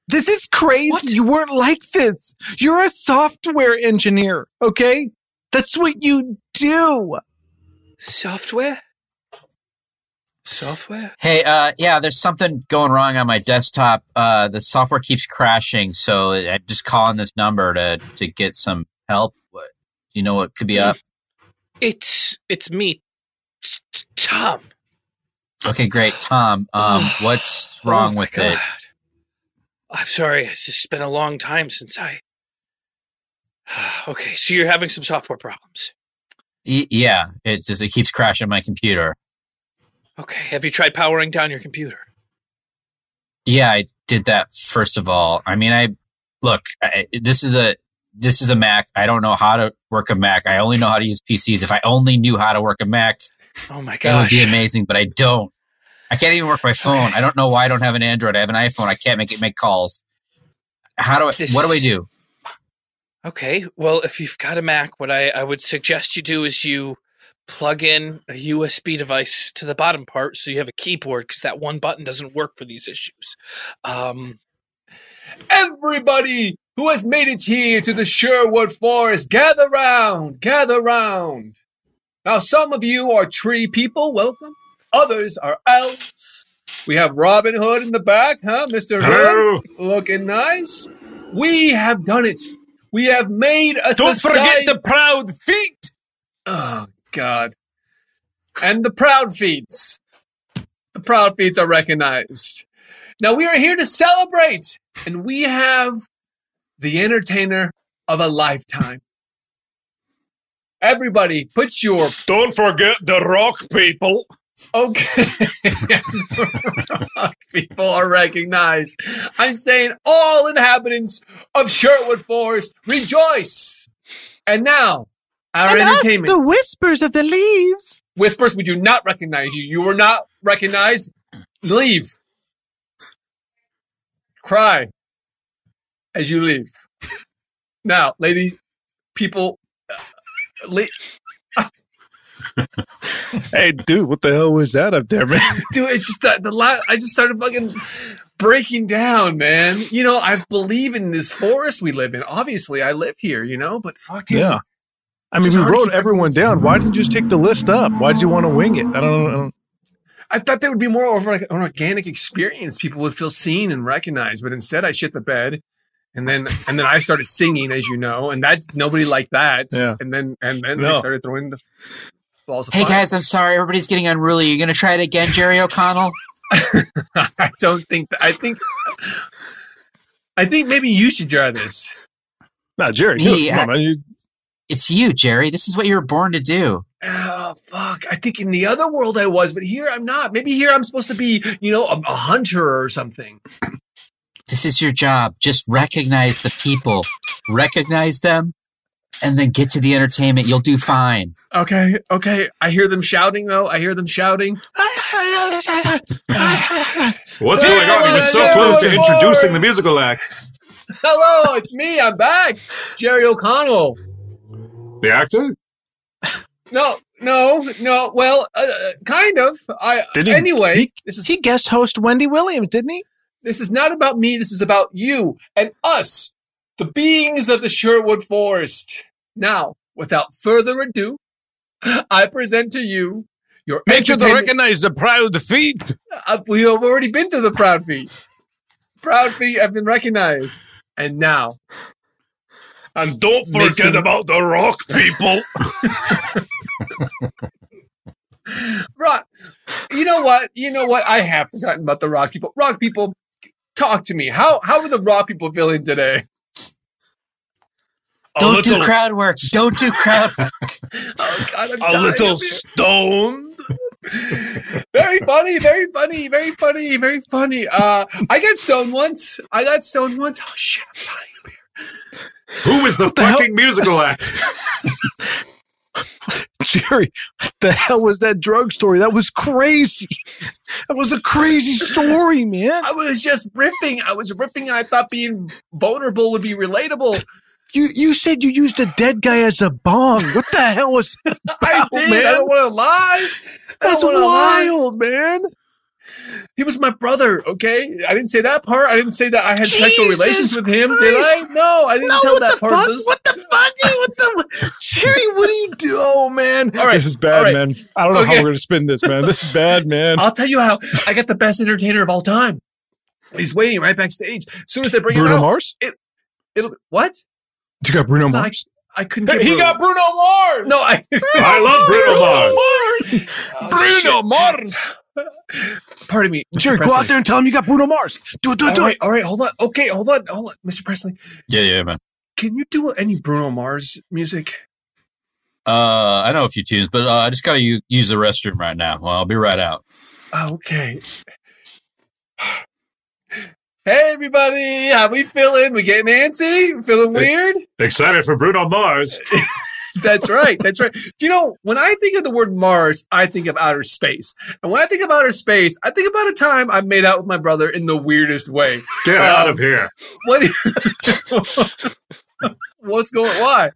This is crazy. What? You weren't like this. You're a software engineer, okay? That's what you do. Software? Software? Hey, uh, yeah, there's something going wrong on my desktop. Uh, the software keeps crashing, so I'm just calling this number to, to get some help. Do you know what could be up? It's it's me, it's Tom. Okay, great, Tom. Um, what's wrong oh with God. it? I'm sorry. It's just been a long time since I... Okay, so you're having some software problems. E- yeah, it just it keeps crashing my computer. Okay, have you tried powering down your computer? Yeah, I did that first of all. I mean, I look, I, this is a this is a Mac. I don't know how to work a Mac. I only know how to use P Cs. If I only knew how to work a Mac, oh my gosh, it would be amazing, but I don't. I can't even work my phone. Okay. I don't know why I don't have an Android. I have an iPhone. I can't make it make calls. How do I this... what do I do? Okay, well, if you've got a Mac, what I, I would suggest you do is you plug in a U S B device to the bottom part so you have a keyboard because that one button doesn't work for these issues. Um, Everybody who has made it here to the Sherwood Forest, gather round, gather round. Now, some of you are tree people, welcome. Others are elves. We have Robin Hood in the back, huh, Mister Hood? Looking nice. We have done it. We have made a Don't society- forget the proud feet! Oh, God. And the proud feats. The proud feats are recognized. Now, we are here to celebrate, and we have the entertainer of a lifetime. Everybody, put your... Don't forget the rock people. Okay. People are recognized. I'm saying all inhabitants of Sherwood Forest rejoice. And now, our and entertainment. Us, the whispers of the leaves. Whispers, we do not recognize you. You were not recognized. Leave. Cry as you leave. Now, ladies, people, uh, leave. Hey, dude, what the hell was that up there, man? Dude, it's just that the lot. I just started fucking breaking down, man. You know, I believe in this forest we live in. Obviously, I live here, you know, but fucking. Yeah. I mean, we wrote everyone down. Why didn't you just take the list up? Why did you want to wing it? I don't know. I thought there would be more of an organic experience. People would feel seen and recognized, but instead I shit the bed. And then and then I started singing, as you know, and that nobody liked that. Yeah. And then and then no. I started throwing the balls of Hey, fire. Guys, I'm sorry. Everybody's getting unruly. You're going to try it again, Jerry O'Connell? I don't think that. I think, I think maybe you should try this. No, Jerry. Me, come I, on, man. You, it's you, Jerry. This is what you were born to do. Oh, fuck. I think in the other world I was, but here I'm not. Maybe here I'm supposed to be, you know, a, a hunter or something. This is your job. Just recognize the people. Recognize them and then get to the entertainment. You'll do fine. Okay. Okay. I hear them shouting, though. I hear them shouting. What's going on? He was so close to introducing the musical act. Hello, it's me. I'm back. Jerry O'Connell. The actor? No, no, no. Well, uh, kind of. I did he, anyway. He, this is, he guest host Wendy Williams, didn't he? This is not about me. This is about you and us, the beings of the Sherwood Forest. Now, without further ado, I present to you your. Make sure to recognize the proud feet. Uh, we have already been to the proud feet. Proud feet have been recognized, and now. And don't forget Mixing. about the rock people. Rock, you know what? You know what? I have forgotten about the rock people. Rock people, talk to me. How how are the rock people feeling today? Don't little, do crowd work. Don't do crowd work. Oh, God, I'm dying. A little stoned. Very funny, very funny, very funny, very funny. Uh, I got stoned once. I got stoned once. Oh, shit, I'm dying up here. Who is the, the fucking hell? musical act? Jerry, what the hell was that drug story? That was crazy. That was a crazy story, man. I was just ripping. I was ripping. I thought being vulnerable would be relatable. You you said you used a dead guy as a bong. What the hell was that about, I did. Man? I don't want to lie. That's wild, lie. man. He was my brother, okay? I didn't say that part. I didn't say that I had Jesus sexual relations with him, Christ. did I? No, I didn't no, tell that part. Fuck? Those... What the fuck? What the Jerry, what do you do? Oh, man. All right. This is bad, right. man. I don't know okay. how we're going to spin this, man. This is bad, man. I'll tell you how. I got the best entertainer of all time. He's waiting right backstage. As soon as I bring Bruno him out. Bruno Mars? It, it'll, what? You got Bruno Mars? I couldn't get He Bruno. got Bruno Mars! No, I... Bruno I love Bruno Mars! Mars. Oh, Bruno shit. Mars! Pardon me, Jerry. Go out there and tell him you got Bruno Mars. Do it, do it, do all right, it. All right, hold on. Okay, hold on, hold on, Mister Presley. Yeah, yeah, man. Can you do any Bruno Mars music? Uh, I know a few tunes, but uh, I just gotta u- use the restroom right now. Well, I'll be right out. Okay. Hey, everybody, how we feeling? We getting antsy? Feeling weird? Excited for Bruno Mars. That's right. That's right. You know, when I think of the word Mars, I think of outer space. And when I think of outer space, I think about a time I made out with my brother in the weirdest way. Get um, out of here. What? What's going on? Why?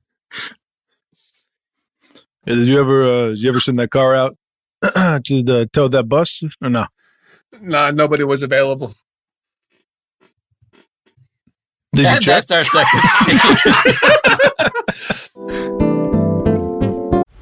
Yeah, did you ever uh, did you ever send that car out to uh, tow that bus or no? Nah, nobody was available. Did that, you check? That's our second scene.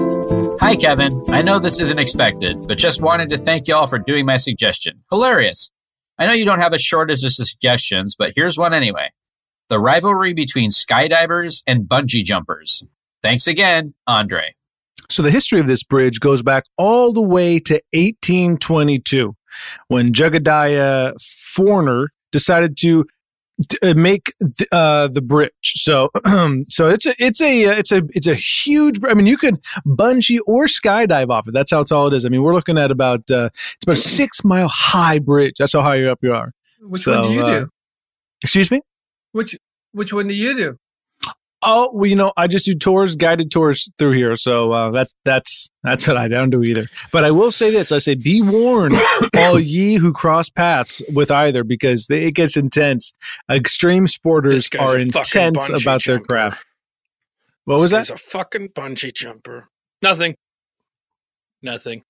"Hi Kevin, I know this isn't expected, but just wanted to thank y'all for doing my suggestion. Hilarious. I know you don't have a shortage of suggestions, but here's one anyway. The rivalry between skydivers and bungee jumpers. Thanks again, Andre." So the history of this bridge goes back all the way to eighteen twenty-two. When Jegediah Forner decided to t- make th- uh, the bridge, so so it's a it's a it's a it's a huge. I mean, you can bungee or skydive off it. That's how tall it is. I mean, we're looking at about uh, it's about a six mile high bridge. That's how high up you are. Which so, one do you uh, do? Excuse me. Which which one do you do? Oh, well, you know, I just do tours, guided tours through here. So uh, that, that's that's what I don't do either. But I will say this. I say, be warned, all ye who cross paths with either, because they, it gets intense. Extreme sporters are intense about their craft. What was that? He's a fucking bungee jumper. Nothing. Nothing.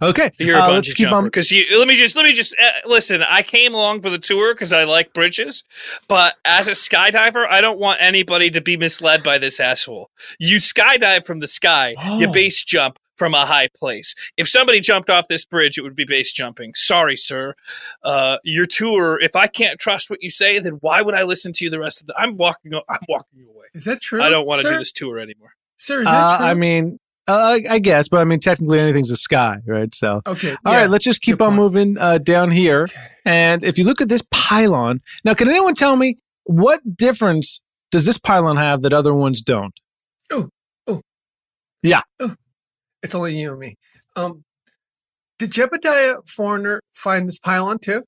Okay, you're a uh, bungee let's keep jumper. on because you. Let me just let me just uh, listen. I came along for the tour because I like bridges, but as a skydiver, I don't want anybody to be misled by this asshole. You skydive from the sky, oh. You base jump from a high place. If somebody jumped off this bridge, it would be base jumping. Sorry, sir. Uh, your tour, if I can't trust what you say, then why would I listen to you the rest of the I'm walking I'm walking away. Is that true? I don't want to do this tour anymore. Sir, is that uh, true? I mean, uh, I guess, but I mean, technically anything's a sky, right? So, okay, all yeah, right, let's just keep on point. moving uh, down here. Okay. And if you look at this pylon, now, can anyone tell me what difference does this pylon have that other ones don't? Oh, oh. Yeah. Oh. It's only you and me. Um, did Jebediah Foreigner find this pylon too?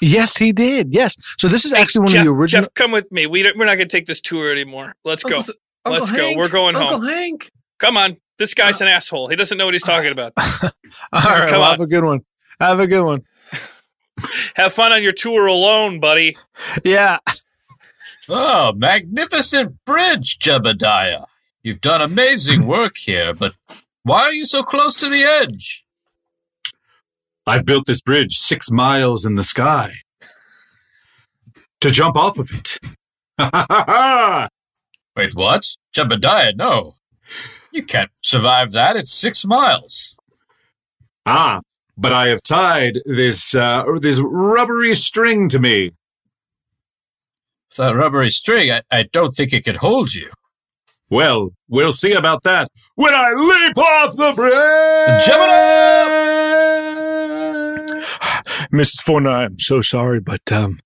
Yes, he did. Yes. So this is hey, actually one Jeff, of the original. Jeff, come with me. We don't, we're not going to take this tour anymore. Let's Uncle, go. Uncle Let's Hank, go. We're going Uncle home. Uncle Hank. Come on. This guy's uh, an asshole. He doesn't know what he's talking about. All right. Well, have a good one. Have a good one. Have fun on your tour alone, buddy. Yeah. Oh, magnificent bridge, Jebediah. You've done amazing work here, but why are you so close to the edge? I've built this bridge six miles in the sky to jump off of it. Wait, what? Jebediah, no. You can't survive that. It's six miles. Ah, but I have tied this uh, this rubbery string to me. With that rubbery string, I, I don't think it could hold you. Well, we'll see about that when I leap off the bridge! Jump it up! Missus Forner, I'm so sorry, but um,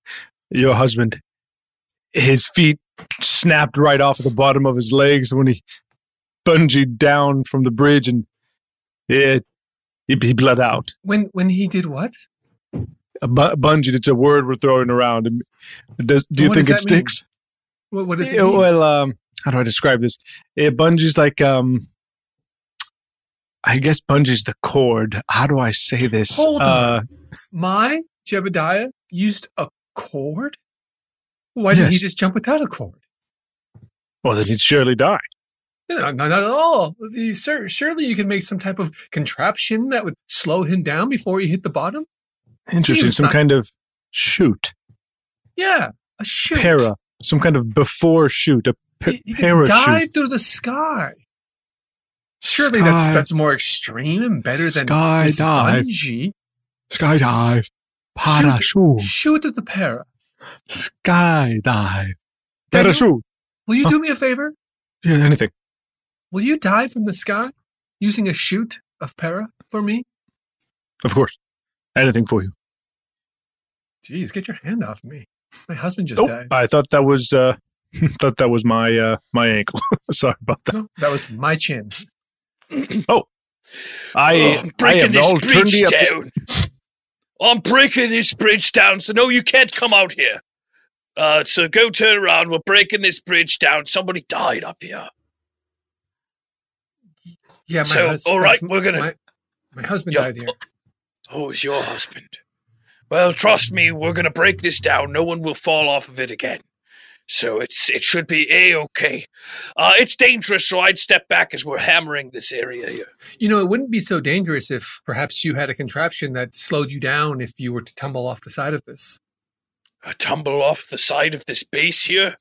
your husband, his feet snapped right off at the bottom of his legs when he bungeed down from the bridge, and it, it, he bled out. When when he did what? A bu- bungeed, it's a word we're throwing around. Does, do you what think it sticks? What, what does it, it mean? Well, um... how do I describe this? It bungees like, um, I guess bungees the cord. How do I say this? Hold uh, on. My Jebediah used a cord? Why yes. didn't he just jump without a cord? Well, then he'd surely die. No, not at all. Sir, surely you can make some type of contraption that would slow him down before he hit the bottom? Interesting. Some not- kind of chute. Yeah, a chute. Para. Some kind of before chute. A P- you can dive through the sky. Surely sky. that's that's more extreme and better than sky this dive. Bungee. Sky dive. Parachute. Shoot at the para. Sky dive. Parachute. Will you do me a favor? Yeah, anything. Will you dive from the sky using a chute of para for me? Of course. Anything for you. Jeez, get your hand off me. My husband just oh, died. I thought that was... Uh, thought that was my uh, my ankle. Sorry about that. No, that was my chin. oh, I, oh, I'm breaking I this bridge down. To- I'm breaking this bridge down. So no, you can't come out here. Uh, so go turn around. We're breaking this bridge down. Somebody died up here. Yeah. My so hus- all right, we're gonna. My, my husband yeah, died here. Oh, it's your husband. Well, trust me, we're gonna break this down. No one will fall off of it again. So it's it should be A-okay. Uh, it's dangerous, so I'd step back as we're hammering this area here. You know, it wouldn't be so dangerous if perhaps you had a contraption that slowed you down if you were to tumble off the side of this. A tumble off the side of this base here?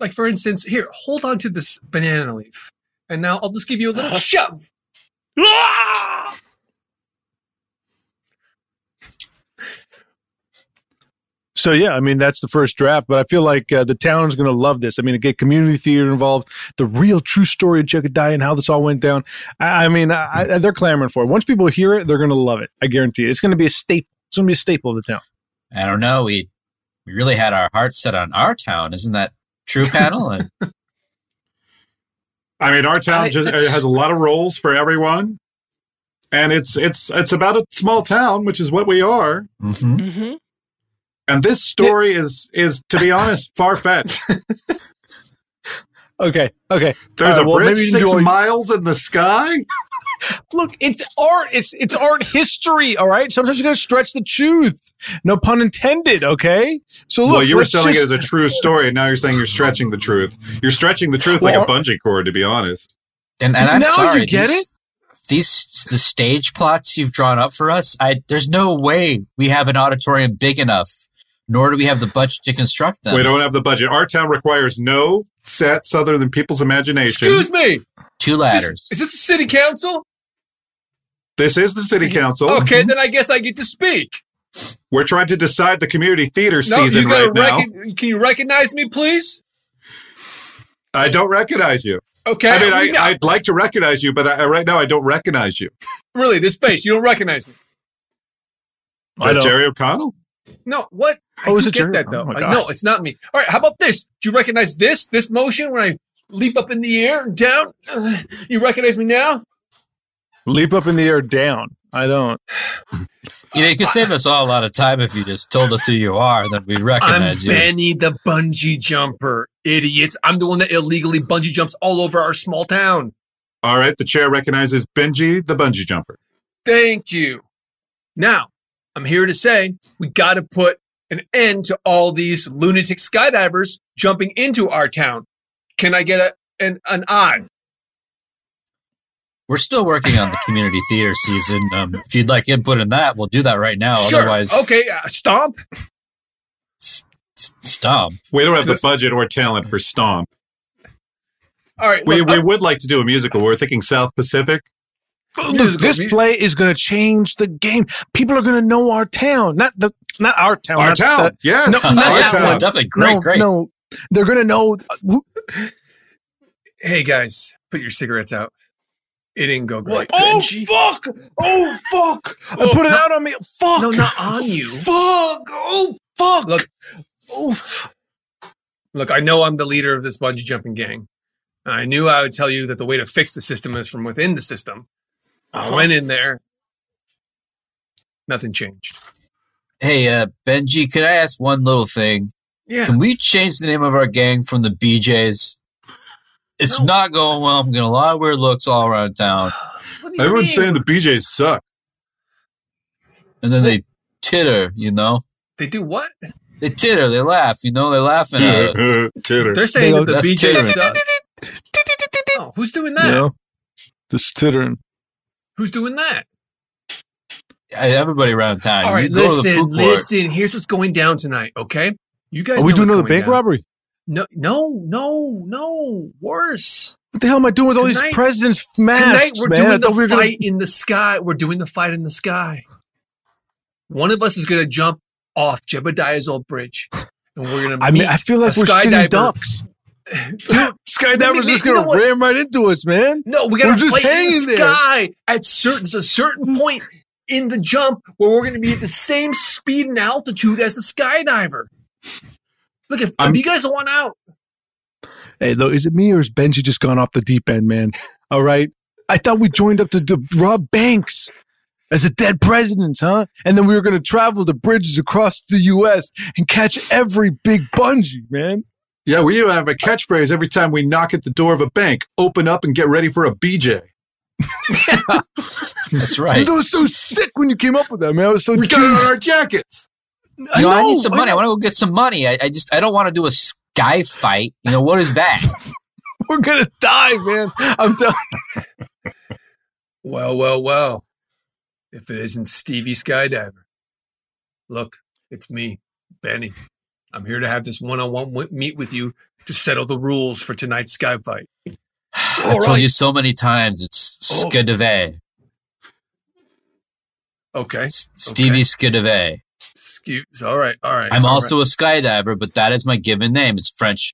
Like, for instance, here, hold on to this banana leaf. And now I'll just give you a little uh-huh. shove. Ah! So, yeah, I mean, that's the first draft, but I feel like uh, the town's going to love this. I mean, get community theater involved, the real true story of Jebediah and how this all went down. I, I mean, I, I, they're clamoring for it. Once people hear it, they're going to love it. I guarantee it. It's going to be a staple. It's going to be a staple of the town. I don't know. We we really had our hearts set on our town. Isn't that true, panel? I mean, our town I, just it has a lot of roles for everyone. And it's, it's, it's about a small town, which is what we are. Mm-hmm. Mm-hmm. And this story is, is to be honest, far-fetched. okay, okay. There's uh, a well, bridge six miles in the sky? Look, it's art. It's it's art history, all right? Sometimes you're going to stretch the truth. No pun intended, okay? So look, well, you were selling just... it as a true story, and now you're saying you're stretching the truth. You're stretching the truth well, like a bungee cord, to be honest. And, and I'm now sorry. You get these, it? These the stage plots you've drawn up for us, I there's no way we have an auditorium big enough. Nor do we have the budget to construct them. We don't have the budget. Our town requires no sets other than people's imagination. Excuse me. Two ladders. Is this, is this the city council? This is the city council. Okay, then I guess I get to speak. We're trying to decide the community theater no, season you right rec- now. Can you recognize me, please? I don't recognize you. Okay. I mean, I mean I, I'd like to recognize you, but I, right now I don't recognize you. Really, this face, you don't recognize me. Is I that Jerry O'Connell? No, what? I oh, is it get Jerry? That, though. Oh I, no, it's not me. All right, how about this? Do you recognize this? This motion when I leap up in the air and down? Uh, you recognize me now? Leap up in the air down. I don't. You know, you could save us all a lot of time if you just told us who you are, then we'd recognize you. I'm Benny the bungee jumper, idiots. I'm the one that illegally bungee jumps all over our small town. All right, the chair recognizes Benji the bungee jumper. Thank you. Now, I'm here to say we got to put an end to all these lunatic skydivers jumping into our town. Can I get a an, an eye? We're still working on the community theater season. Um, if you'd like input in that, we'll do that right now. Sure. Otherwise, okay, uh, stomp. S- stomp. We don't have the budget or talent for stomp. All right, we look, we I'm... would like to do a musical. We're thinking South Pacific. Look, musical. This play is going to change the game. People are going to know our town, not the not our town. Our not town, the, yes, no, not our town. One. Definitely great, no, great. No, they're going to know. Hey guys, put your cigarettes out. It didn't go great. Oh, fuck! Oh, fuck! Oh, put it not, out on me. Fuck! No, not on you. Fuck! Oh, fuck! Look, oh. Look, I know I'm the leader of this bungee jumping gang. I knew I would tell you that the way to fix the system is from within the system. I went in there. Nothing changed. Hey, uh, Benji, can I ask one little thing? Yeah. Can we change the name of our gang from the B Js? It's no. not going well. I'm getting a lot of weird looks all around town. Everyone's mean? saying the B Js suck. And then what? They titter, you know? They do what? They titter. They laugh, you know? They're laughing at it. Titter. They're saying they that the B Js suck. Oh, who's doing that? You know, just tittering. Who's doing that? Everybody around town. All right, you listen, listen. Here's what's going down tonight, okay? You guys Are we know doing another bank down. robbery? No, no, no, no. Worse. What the hell am I doing with tonight, all these presidents' masks, Tonight we're man. doing the fight gonna... in the sky. We're doing the fight in the sky. One of us is going to jump off Jebediah's old bridge, and we're going to I mean, I feel like we're shitting ducks. Dude, skydiver's just going to you know ram right into us, man. No, we got to fight in the there. sky at certain, a certain point in the jump where we're going to be at the same speed and altitude as the skydiver. Look, if, if you guys don't want out. Hey, though, is it me or is Benji just gone off the deep end, man? All right. I thought we joined up to, to rob banks as a dead president, huh? And then we were going to travel the bridges across the U S and catch every big bungee, man. Yeah, we have a catchphrase every time we knock at the door of a bank. Open up and get ready for a B J. That's right. That was so sick when you came up with that, man. I was so We got it on our jackets. You know, I, know, I need some money. I, I want to go get some money. I, I just, I don't want to do a sky fight. You know, what is that? We're going to die, man. I'm telling you. Well, well, well. If it isn't Stevie Skydiver. Look, it's me, Benny. I'm here to have this one-on-one meet with you to settle the rules for tonight's sky fight. I've told right. you so many times. It's oh. Skidavay. Okay. S- Stevie okay. Skidavay. Skews. All right, all right. I'm all also right. a skydiver, but that is my given name. It's French.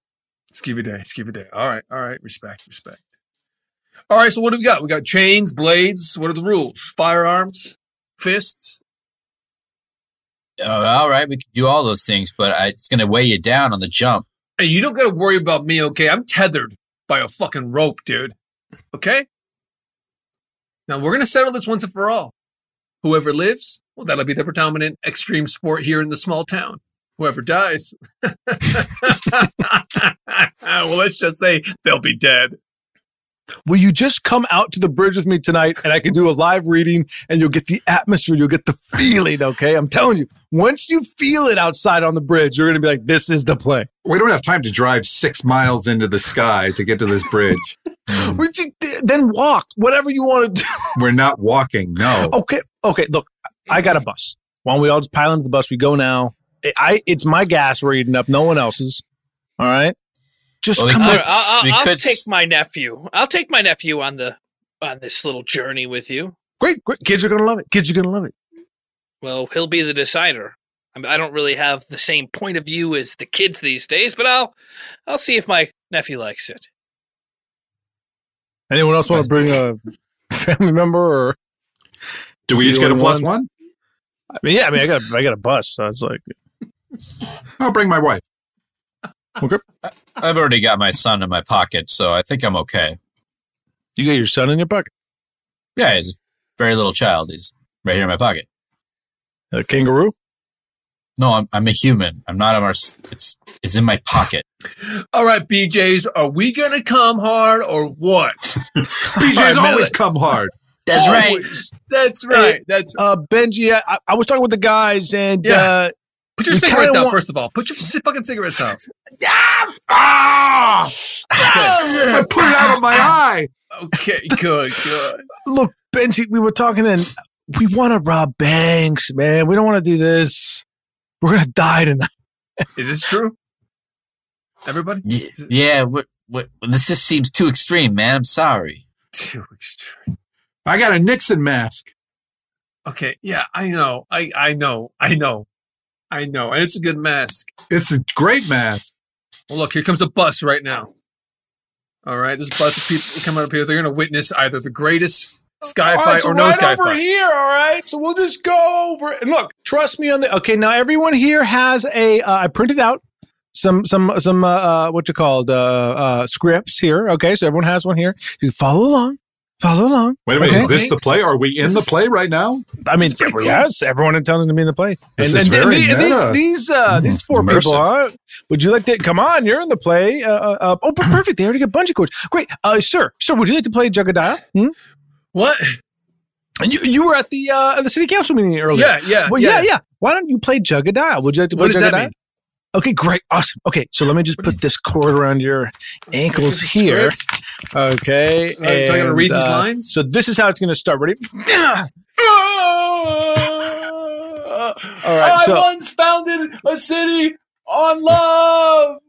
Skivy day, skivy day. All right, all right. Respect, respect. All right, so what do we got? We got chains, blades. What are the rules? Firearms, fists? Uh, all right, we can do all those things, but I, it's going to weigh you down on the jump. Hey, you don't got to worry about me, okay? I'm tethered by a fucking rope, dude. Okay? Now, we're going to settle this once and for all. Whoever lives, well, that'll be the predominant extreme sport here in the small town. Whoever dies, well, let's just say they'll be dead. Will you just come out to the bridge with me tonight and I can do a live reading and you'll get the atmosphere, you'll get the feeling, okay? I'm telling you, once you feel it outside on the bridge, you're going to be like, this is the play. We don't have time to drive six miles into the sky to get to this bridge. You, then walk, whatever you want to do. We're not walking, no. Okay, okay, look, I got a bus. Why don't we all just pile into the bus? We go now. I, It's my gas we're eating up, no one else's, all right? Just well, come could, on. I'll, I'll, I'll take my nephew. I'll take my nephew on the on this little journey with you. Great, great. Kids are going to love it. Kids are going to love it. Well, he'll be the decider. I mean, I don't really have the same point of view as the kids these days, but I'll I'll see if my nephew likes it. Anyone else want to bring a family member? Or do we each get a plus one? I mean, yeah. I mean, I got I got a bus. So it's like, I'll bring my wife. Okay. I've already got my son in my pocket, so I think I'm okay. You got your son in your pocket? Yeah, he's a very little child. He's right here in my pocket. A kangaroo? No, I'm I'm a human. I'm not a Mars. It's it's in my pocket. All right, B Js, are we gonna come hard or what? B Js right, always come hard. That's always. Right. That's right. Hey, that's right. Uh, Benji, I, I was talking with the guys, and yeah. uh, put your cigarettes out want- first of all. Put your fucking cigarettes out. Ah! Ah! I put it out of my eye. Okay, good, good. Look, Benji, we were talking, and we want to rob banks, man. We don't want to do this. We're going to die tonight. Is this true? Everybody? Yeah. yeah what, what, this just seems too extreme, man. I'm sorry. Too extreme. I got a Nixon mask. Okay. Yeah, I know. I, I know. I know. I know. And it's a good mask. It's a great mask. Well, look, here comes a bus right now. All right. This bus of people coming up here. They're going to witness either the greatest sky fight right, so or no right sky over fight. Here, all right. So we'll just go over it. And look, trust me on the. Okay, now everyone here has a. Uh, I printed out some some some uh, uh, what you called uh, uh, scripts here. Okay, so everyone has one here. You follow along. Follow along. Wait a minute. Okay. Is this the play? Are we in this the play right now? I mean, yes, cool. Everyone in town is going to be in the play. This and, is and, very and these meta. these, uh, mm, these four immersive. people. Huh? Would you like to come on? You're in the play. Uh, uh, oh, perfect. They already got bungee cords. Great, uh, sir. Sir, would you like to play Jugadiah? Hmm? What? And you you were at the uh, the city council meeting earlier. Yeah, yeah, well, yeah, yeah, yeah. Why don't you play Jugadiah? Would you like to play what does Jugadiah? That mean? Okay, great, awesome. Okay, so let me just put this cord around your ankles here. Okay, uh, and, do I gotta read uh, these lines? So this is how it's gonna start. Ready? All right. I so, once founded a city on love.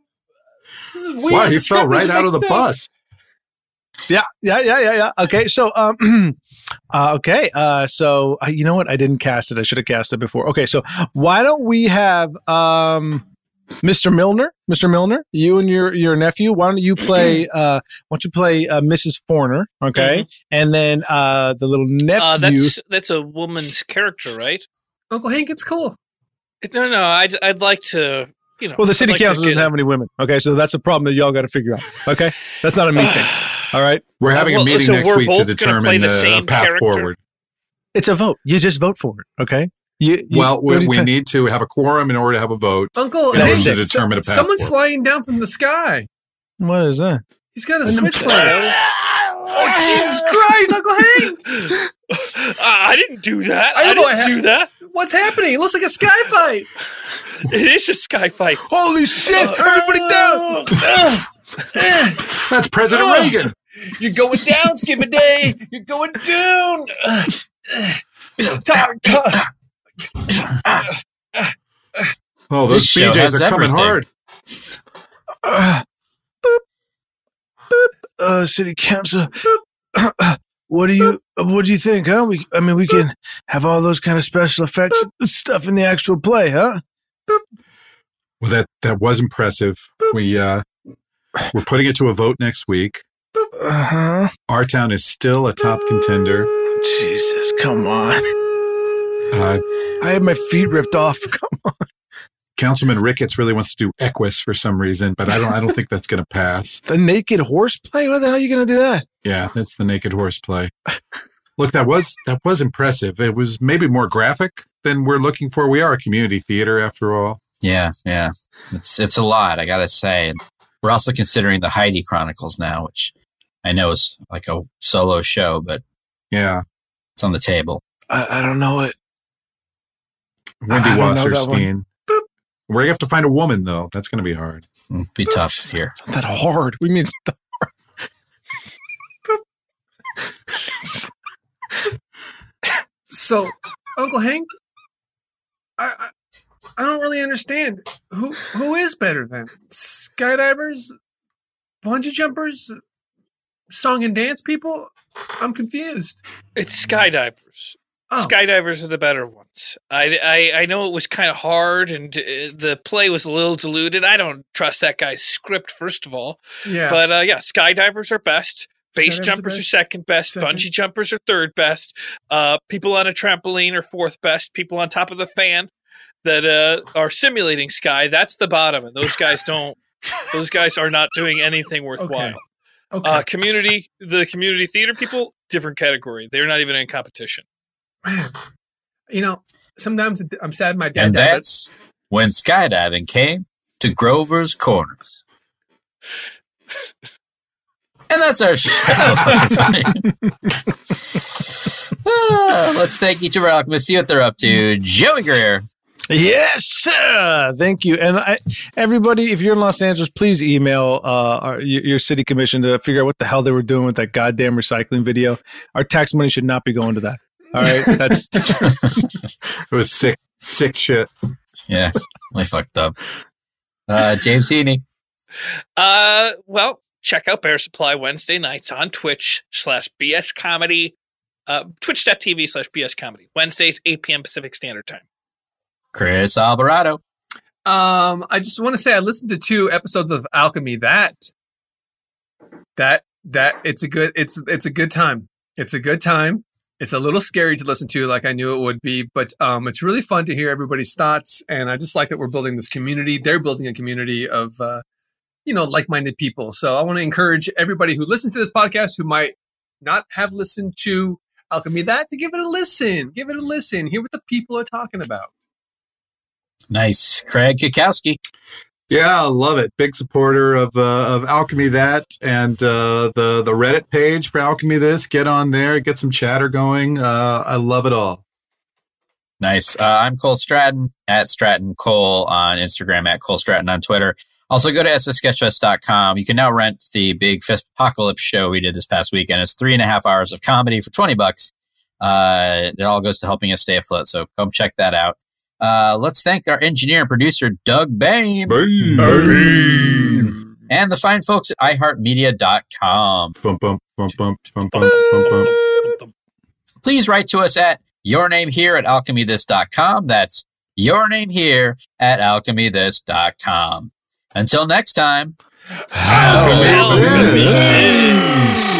This is weird. Wow, you fell right out of the sense. Bus. Yeah, yeah, yeah, yeah, yeah. Okay, so, um, uh, okay, uh, so uh, you know what? I didn't cast it. I should have cast it before. Okay, so why don't we have um, Mister Milner, Mister Milner, you and your your nephew. Why don't you play? Uh, why don't you play uh, Missus Forner? Okay, mm-hmm. And then uh, the little nephew. Uh, that's that's a woman's character, right? Uncle Hank, it's cool. No, no, I'd I'd like to. You know, well, the city like council doesn't have any women. Okay, so that's a problem that y'all got to figure out. Okay, that's not a me thing. All right, we're having well, a meeting so next week to determine the, the path character. Forward. It's a vote. You just vote for it. Okay. You, you, well, we, we need to have a quorum in order to have a vote. Uncle, in order to determine a path someone's forward. Flying down from the sky. What is that? He's got a switch flag. Oh, Jesus Christ, Uncle Hank! uh, I didn't do that. I, I didn't ha- do that. What's happening? It looks like a sky fight. It is a sky fight. Holy shit! Uh, Everybody uh, down. Uh, uh, That's President uh, Reagan. You're going down, Skip a Day. You're going down. Uh, uh, talk, talk. Oh, those B Js are coming hard. Uh, boop, boop. Uh, city council. Boop. What do you what do you think, huh? We, I mean, we can have all those kind of special effects Boop. Stuff in the actual play, huh? Boop. Well, that that was impressive. Boop. We uh, we're putting it to a vote next week. Uh-huh. Our town is still a top contender. Jesus, come on. Uh, I had my feet ripped off. Come on. Councilman Ricketts really wants to do Equus for some reason, but I don't I don't think that's going to pass. The naked horse play? What the hell are you going to do that? Yeah, that's the naked horse play. Look, that was that was impressive. It was maybe more graphic than we're looking for. We are a community theater after all. Yeah, yeah. It's it's a lot, I got to say. We're also considering the Heidi Chronicles now, which I know is like a solo show, but yeah, it's on the table. I, I don't know it. Wendy Wasserstein. We're going to have to find a woman, though. That's going to be hard. It'll be Boop. Tough here. It's not that hard. We mean it's not that hard. So, Uncle Hank, I, I I don't really understand. Who Who is better, then? Skydivers? Bungee jumpers? song and dance people? I'm confused. It's skydivers. Oh. Skydivers are the better ones. I, I, I know it was kind of hard and uh, the play was a little diluted. I don't trust that guy's script, first of all. Yeah. But, uh, yeah, skydivers are best. Base skydivers jumpers are, best. are second best. Second. Bungee jumpers are third best. Uh, people on a trampoline are fourth best. People on top of the fan that uh, are simulating sky, that's the bottom. And those guys don't. Those guys are not doing anything worthwhile. Okay. Okay. Uh, community, the community theater people, different category. They're not even in competition. Man, you know, sometimes I'm sad my dad. And died. That's when skydiving came to Grover's Corners. And that's our show. uh, let's thank each of our alchemists. See what they're up to. Joey Greer. Yes, sir. Thank you. And I, everybody, if you're in Los Angeles, please email uh, our, your city commission to figure out what the hell they were doing with that goddamn recycling video. Our tax money should not be going to that. All right. That's, that's it was sick, sick shit. Yeah. I fucked up. Uh, James Heaney. Uh, well, check out Bear Supply Wednesday nights on Twitch slash BS Comedy, uh, twitch.tv slash BS Comedy, Wednesdays, eight p.m. Pacific Standard Time. Chris Alvarado. Um, I just want to say I listened to two episodes of Alchemy. That, that, that it's a good, it's, it's a good time. It's a good time. It's a little scary to listen to, like I knew it would be, but um, it's really fun to hear everybody's thoughts. And I just like that we're building this community. They're building a community of, uh, you know, like-minded people. So I want to encourage everybody who listens to this podcast who might not have listened to Alchemy That to give it a listen. Give it a listen. Hear what the people are talking about. Nice. Craig Kukowski. Yeah, I love it. Big supporter of uh, of Alchemy That and uh, the, the Reddit page for Alchemy This. Get on there. Get some chatter going. Uh, I love it all. Nice. Uh, I'm Cole Stratton, at Stratton Cole on Instagram, at Cole Stratton on Twitter. Also, go to s s sketch fest dot com. You can now rent the Big Fist Apocalypse show we did this past weekend. It's three and a half hours of comedy for twenty bucks. Uh, it all goes to helping us stay afloat, so come check that out. Uh, let's thank our engineer and producer, Doug Bain. Bain. Bain. And the fine folks at i heart media dot com. Bump, bump, bump, bump, bump, bump, bump, bump. Please write to us at your name here at alchemy this dot com. That's your name here at alchemy this dot com. Until next time. Alchemy This.